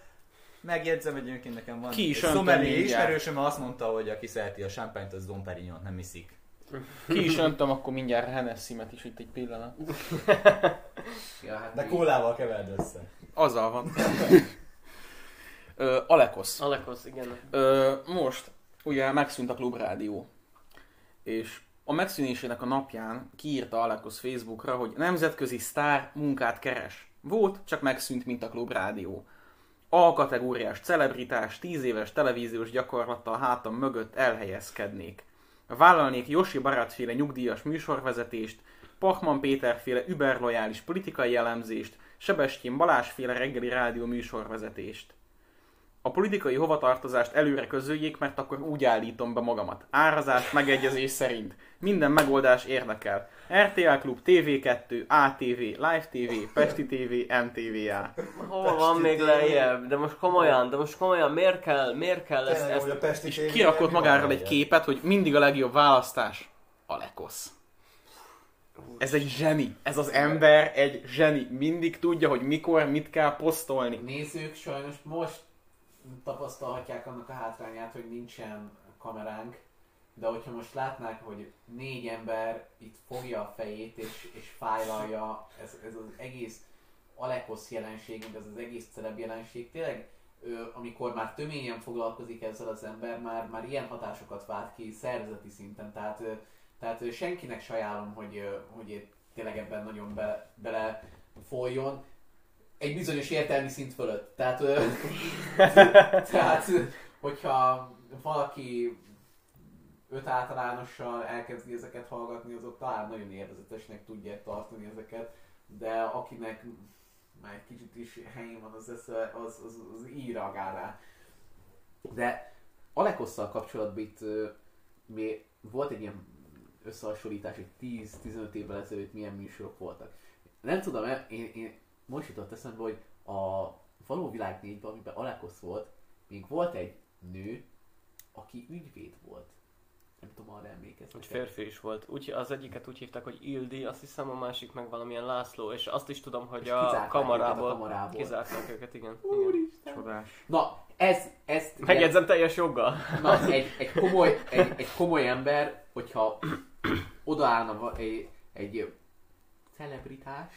Megjegyzem, hogy egyébként nekem van egy szomeli ismerősöm, azt mondta, hogy aki szereti a champagne-t, az Dom Perignon-t nem iszik. Ki is öntöm, akkor mindjárt Hennessy-met is itt egy pillanat. Ja, hát de kólával keverd össze. Azzal van. Ö, Alekosz. Alekosz, igen. Ö, most ugye megszűnt a Klubrádió. És a megszűnésének a napján kiírta Alekosz Facebookra, hogy nemzetközi sztár munkát keres. Volt, csak megszűnt, mint a Klubrádió. A kategóriás celebritás, tíz éves televíziós gyakorlattal hátam mögött elhelyezkednék. Vállalnék Josi Barátféle nyugdíjas műsorvezetést, Pachman Péterféle überlojális politikai elemzést, Sebestyén Balázsféle reggeli rádió műsorvezetést. A politikai hovatartozást előre közöljék, mert akkor úgy állítom be magamat. Árazás megegyezés szerint. Minden megoldás érdekel. er té el Klub, té vé kettő, á té vé, Live té vé, Pesti té vé, em té vé á. Hol van még lejjebb? De most komolyan, de most komolyan, miért kell, miért kell ezt? ezt? ezt? És kirakott magáról egy képet, hogy mindig a legjobb választás Alekosz. Ez egy zseni. Ez az ember egy zseni. Mindig tudja, hogy mikor, mit kell posztolni. Nézzük, sajnos most tapasztalhatják annak a hátrányát, hogy nincsen kameránk, de hogyha most látnák, hogy négy ember itt fogja a fejét és, és fájlalja, ez, ez az egész Alekosz jelenség, mint ez az egész celeb jelenség, tényleg ő, amikor már töményen foglalkozik ezzel az ember, már, már ilyen hatásokat vált ki szervezeti szinten, tehát, tehát senkinek se ajánlom, hogy, hogy tényleg ebben nagyon be, bele folyjon. Egy bizonyos értelmi szint fölött. Tehát, ö, tehát hogyha valaki öt általánossal elkezdi ezeket hallgatni, azok talán nagyon élvezetesnek tudják tartani ezeket, de akinek már egy kicsit is helyén van az esze, az, az, az így reagál rá. De Alekosszal kapcsolatban itt mi volt egy ilyen összehasonlítás, hogy tíz-tizenöt évvel ezelőtt milyen műsorok voltak. Nem tudom, én, én most jutott eszembe, hogy a Való Világ négyben, amiben Alekosz volt, még volt egy nő, aki ügyvéd volt. Nem tudom, arra emlékeztek. Egy férfi is volt. Úgy, az egyiket úgy hívták, hogy Ildi, azt hiszem a másik meg valamilyen László, és azt is tudom, hogy a kamarából, a kamarából kizárták őket, igen. Úristen! Csodás. Na, ez... ez megjegyzem teljes joggal. Na, egy, egy, komoly, egy, egy komoly ember, hogyha odaállna egy, egy celebritás,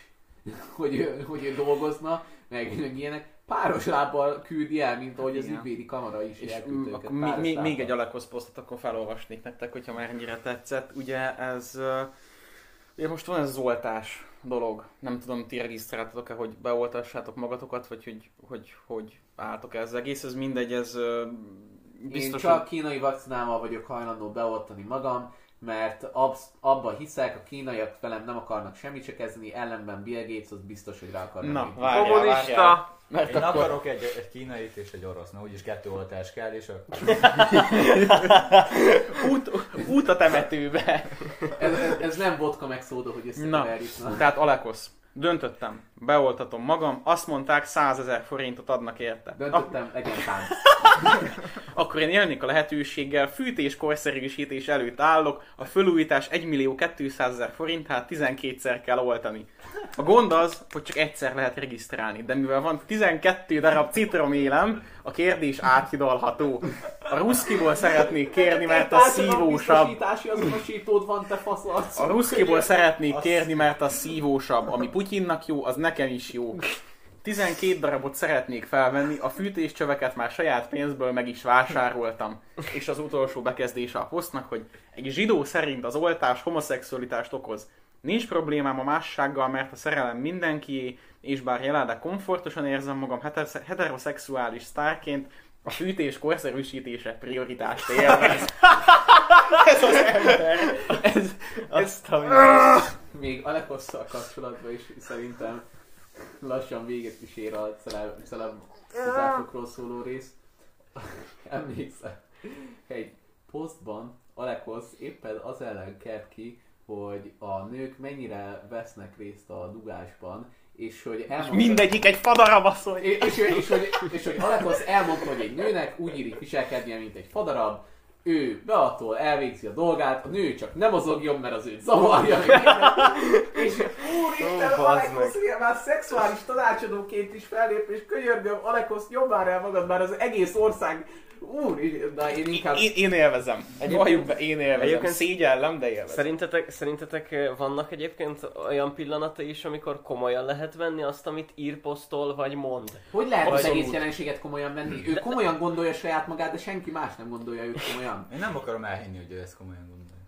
hogy, ő, hogy ő dolgozna, meg, meg ilyenek. Páros lábbal küldi el, mint ahogy az ügyvédi kamara is elküldte őket. M- m- még egy Alekosz posztot akkor felolvasnék nektek, hogyha már ennyire tetszett. Ugye ez... Ugye most van ez zoltás dolog. Nem tudom, ti regisztráltatok-e, hogy beoltassátok magatokat, vagy hogy, hogy, hogy álltok ez az egész. Ez mindegy, ez biztos... Én csak kínai vakcinámmal vagyok hajlandó beoltani magam, mert absz- abban hiszek, a kínaiak velem nem akarnak semmit se kezdeni, ellenben Bill Gates, az biztos, hogy rá akarnak. Na, várjál, kommunista! Várjál. Mert én akkor... akarok egy, egy kínait és egy orosz, na úgyis kettő oltás kell, és akkor... út, út a temetőbe! ez, ez, ez nem vodka meg szóda, hogy összekeverjük. Na, tehát Alekosz, döntöttem, beoltatom magam, azt mondták, százezer forintot adnak érte. Döntöttem, Ak- legyen tánc. Akkor én jönnék a lehetőséggel, fűtés korszerűsítés előtt állok, a fölújítás egymillió-kétszázezer forint, hát tizenkétszer kell oltani. A gond az, hogy csak egyszer lehet regisztrálni, de mivel van tizenkét darab citromélem, a kérdés áthidalható. A ruszkiból szeretnék kérni, mert a szívósabb. A ruszkiból szeretnék kérni, mert a szívósabb. Ami Putyinnak jó, az nekem is jó. tizenkét darabot szeretnék felvenni, a fűtéscsöveket már saját pénzből meg is vásároltam. És az utolsó bekezdése a posztnak, hogy egy zsidó szerint az oltás homoszexualitást okoz. Nincs problémám a mássággal, mert a szerelem mindenkié, és bár jelenleg komfortosan érzem magam heteroszexuális sztárként, a fűtés korszerűsítése prioritást élvez. Ez az ember! Ez, ez a... Még Alekosszal kapcsolatban is szerintem lassan véget is ér a celebritásokról szóló rész. Emlékszem, egy posztban Alekosz éppen az ellen kelt ki, hogy a nők mennyire vesznek részt a dugásban, és hogy elmondta... És mindegyik egy fadarabasszony! És, és, és, és, és, és, és hogy Alekosz elmondta, hogy egy nőnek úgy írik viselkednie, mint egy fadarab, ő beattól elvégzi a dolgát, a nő csak nem mozogjon, mert az őt zavarja. És úristen, oh, Alekosz már szexuális tanácsadóként is fellép, és könyörgöm, Alekosz, jobbára el magad, már az egész ország... Úr, na én inkább... Én, én élvezem. Egyébként be, én élvezem. Egyébként szégyellem, de élvezem. Szerintetek, szerintetek vannak egyébként olyan pillanatai is, amikor komolyan lehet venni azt, amit ír, posztol vagy mond? Hogy lehet az, az egész jelenséget komolyan venni? Ő komolyan gondolja saját magát, de senki más nem gondolja őt komolyan. Én nem akarom elhinni, hogy ő ezt komolyan gondolja.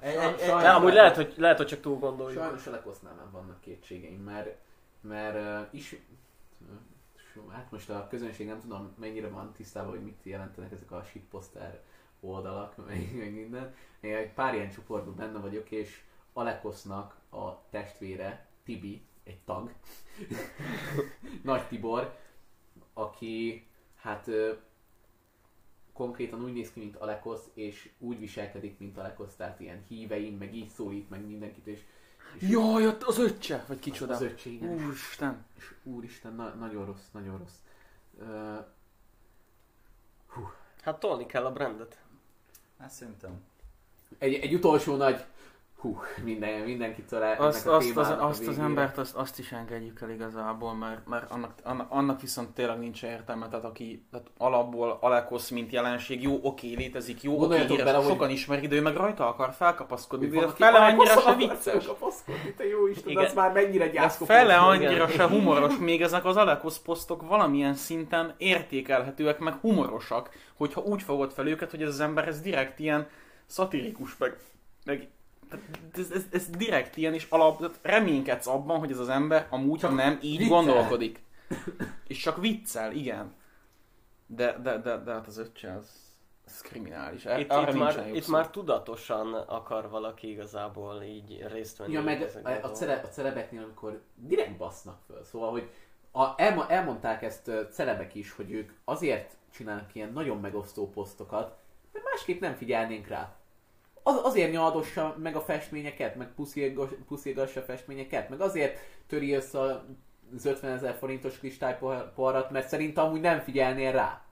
Hát, sajnos, e, e, sajnos, amúgy lehet, hogy, lehet, hogy csak túl gondoljuk. Sajnos Alekosznál nem vannak kétségeim, mert, mert uh, is... Hát most a közönség nem tudom mennyire van tisztában, hogy mit jelentenek ezek a shitposter oldalak, meg minden. Én egy pár ilyen csoportban benne vagyok, és Alekosznak a testvére, Tibi, egy tag, Nagy Tibor, aki hát ö, konkrétan úgy néz ki, mint Alekosz, és úgy viselkedik, mint Alekosz, tehát ilyen híveim, meg így szólít, meg mindenkit, és jaj, ott az öccse! Vagy kicsoda? Az, az öccse, igen. Úristen! És úristen, na- nagyon rossz, nagyon rossz. Uh, hú. Hát tolni kell a brandet. Hát szerintem. Egy, egy utolsó nagy... Hú, minden, mindenkitől el, azt, ennek a témának az, azt az embert, azt, azt is engedjük el igazából, mert, mert annak, annak viszont tényleg nincs értelme, tehát aki tehát alapból Alekosz, mint jelenség, jó, oké, létezik, jó, oké, híres, sokan ismerik, de ő meg rajta akar felkapaszkodni, de fele annyira se vicces. Felkapaszkodni, te jó Isten, az már mennyire gyászkopó. Fele annyira se humoros, még ezek az Alekosz posztok valamilyen szinten értékelhetőek, meg humorosak, hogyha úgy fogod fel őket, hogy ez az ember, ez direkt ilyen szatirikus, meg... meg Ez, ez, ez direkt ilyen, és alap, reménykedsz abban, hogy ez az ember amúgy, ha nem, így viccel. Gondolkodik. És csak viccel, igen. De, de, de, de hát az öccse, az, az kriminális. Itt, itt, már, itt már tudatosan akar valaki igazából így részt venni. Ja, meg a, a celebeknél, amikor direkt basznak föl. Szóval, hogy a, el, elmondták ezt celebek is, hogy ők azért csinálnak ilyen nagyon megosztó posztokat, mert másképp nem figyelnénk rá. Az, azért nyaldossa meg a festményeket, meg puszilgassa a festményeket, meg azért töri össze az ötvenezer forintos kristálypoharat, mert szerintem amúgy nem figyelnél rá.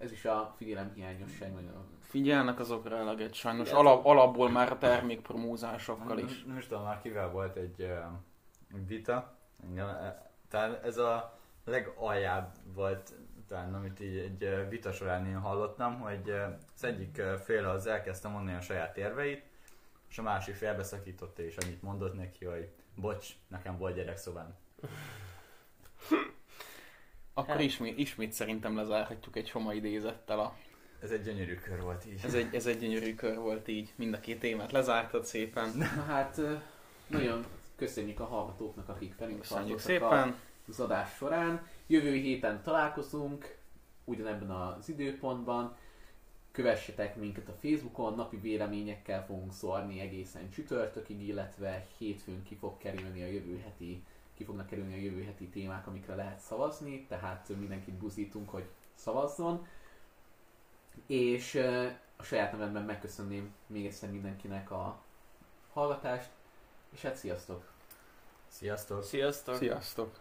Ez is a figyelemhiányosság. Figyelnek azokra eleget sajnos, Alap, alapból már a termékpromózásokkal is. Nem is tudom már kivel volt egy uh, vita, engem, tehát ez a legaljább volt, talán, amit így egy vita során én hallottam, hogy az egyik fél az elkezdte mondani a saját érveit, és a másik félbeszakította, és annyit mondott neki, hogy bocs, nekem volt gyerekszobám. Akkor hát. ismét, ismét szerintem lezárhatjuk egy Soma idézettel a... Ez egy gyönyörű kör volt így. Ez egy, ez egy gyönyörű kör volt így. Mind a két témát lezártad szépen. Na hát, nagyon köszönjük a hallgatóknak, akik velünk tartottak az adás során. Jövő héten találkozunk, ugyanebben az időpontban. Kövessetek minket a Facebookon, napi véleményekkel fogunk szórni egészen csütörtökig, illetve hétfőn ki fog kerülni a jövő heti, ki fognak kerülni a jövő heti témák, amikre lehet szavazni, tehát mindenkit buzítunk, hogy szavazzon. És a saját nevemben megköszönném még egyszer mindenkinek a hallgatást, és hát sziasztok! Sziasztok! Sziasztok! Sziasztok!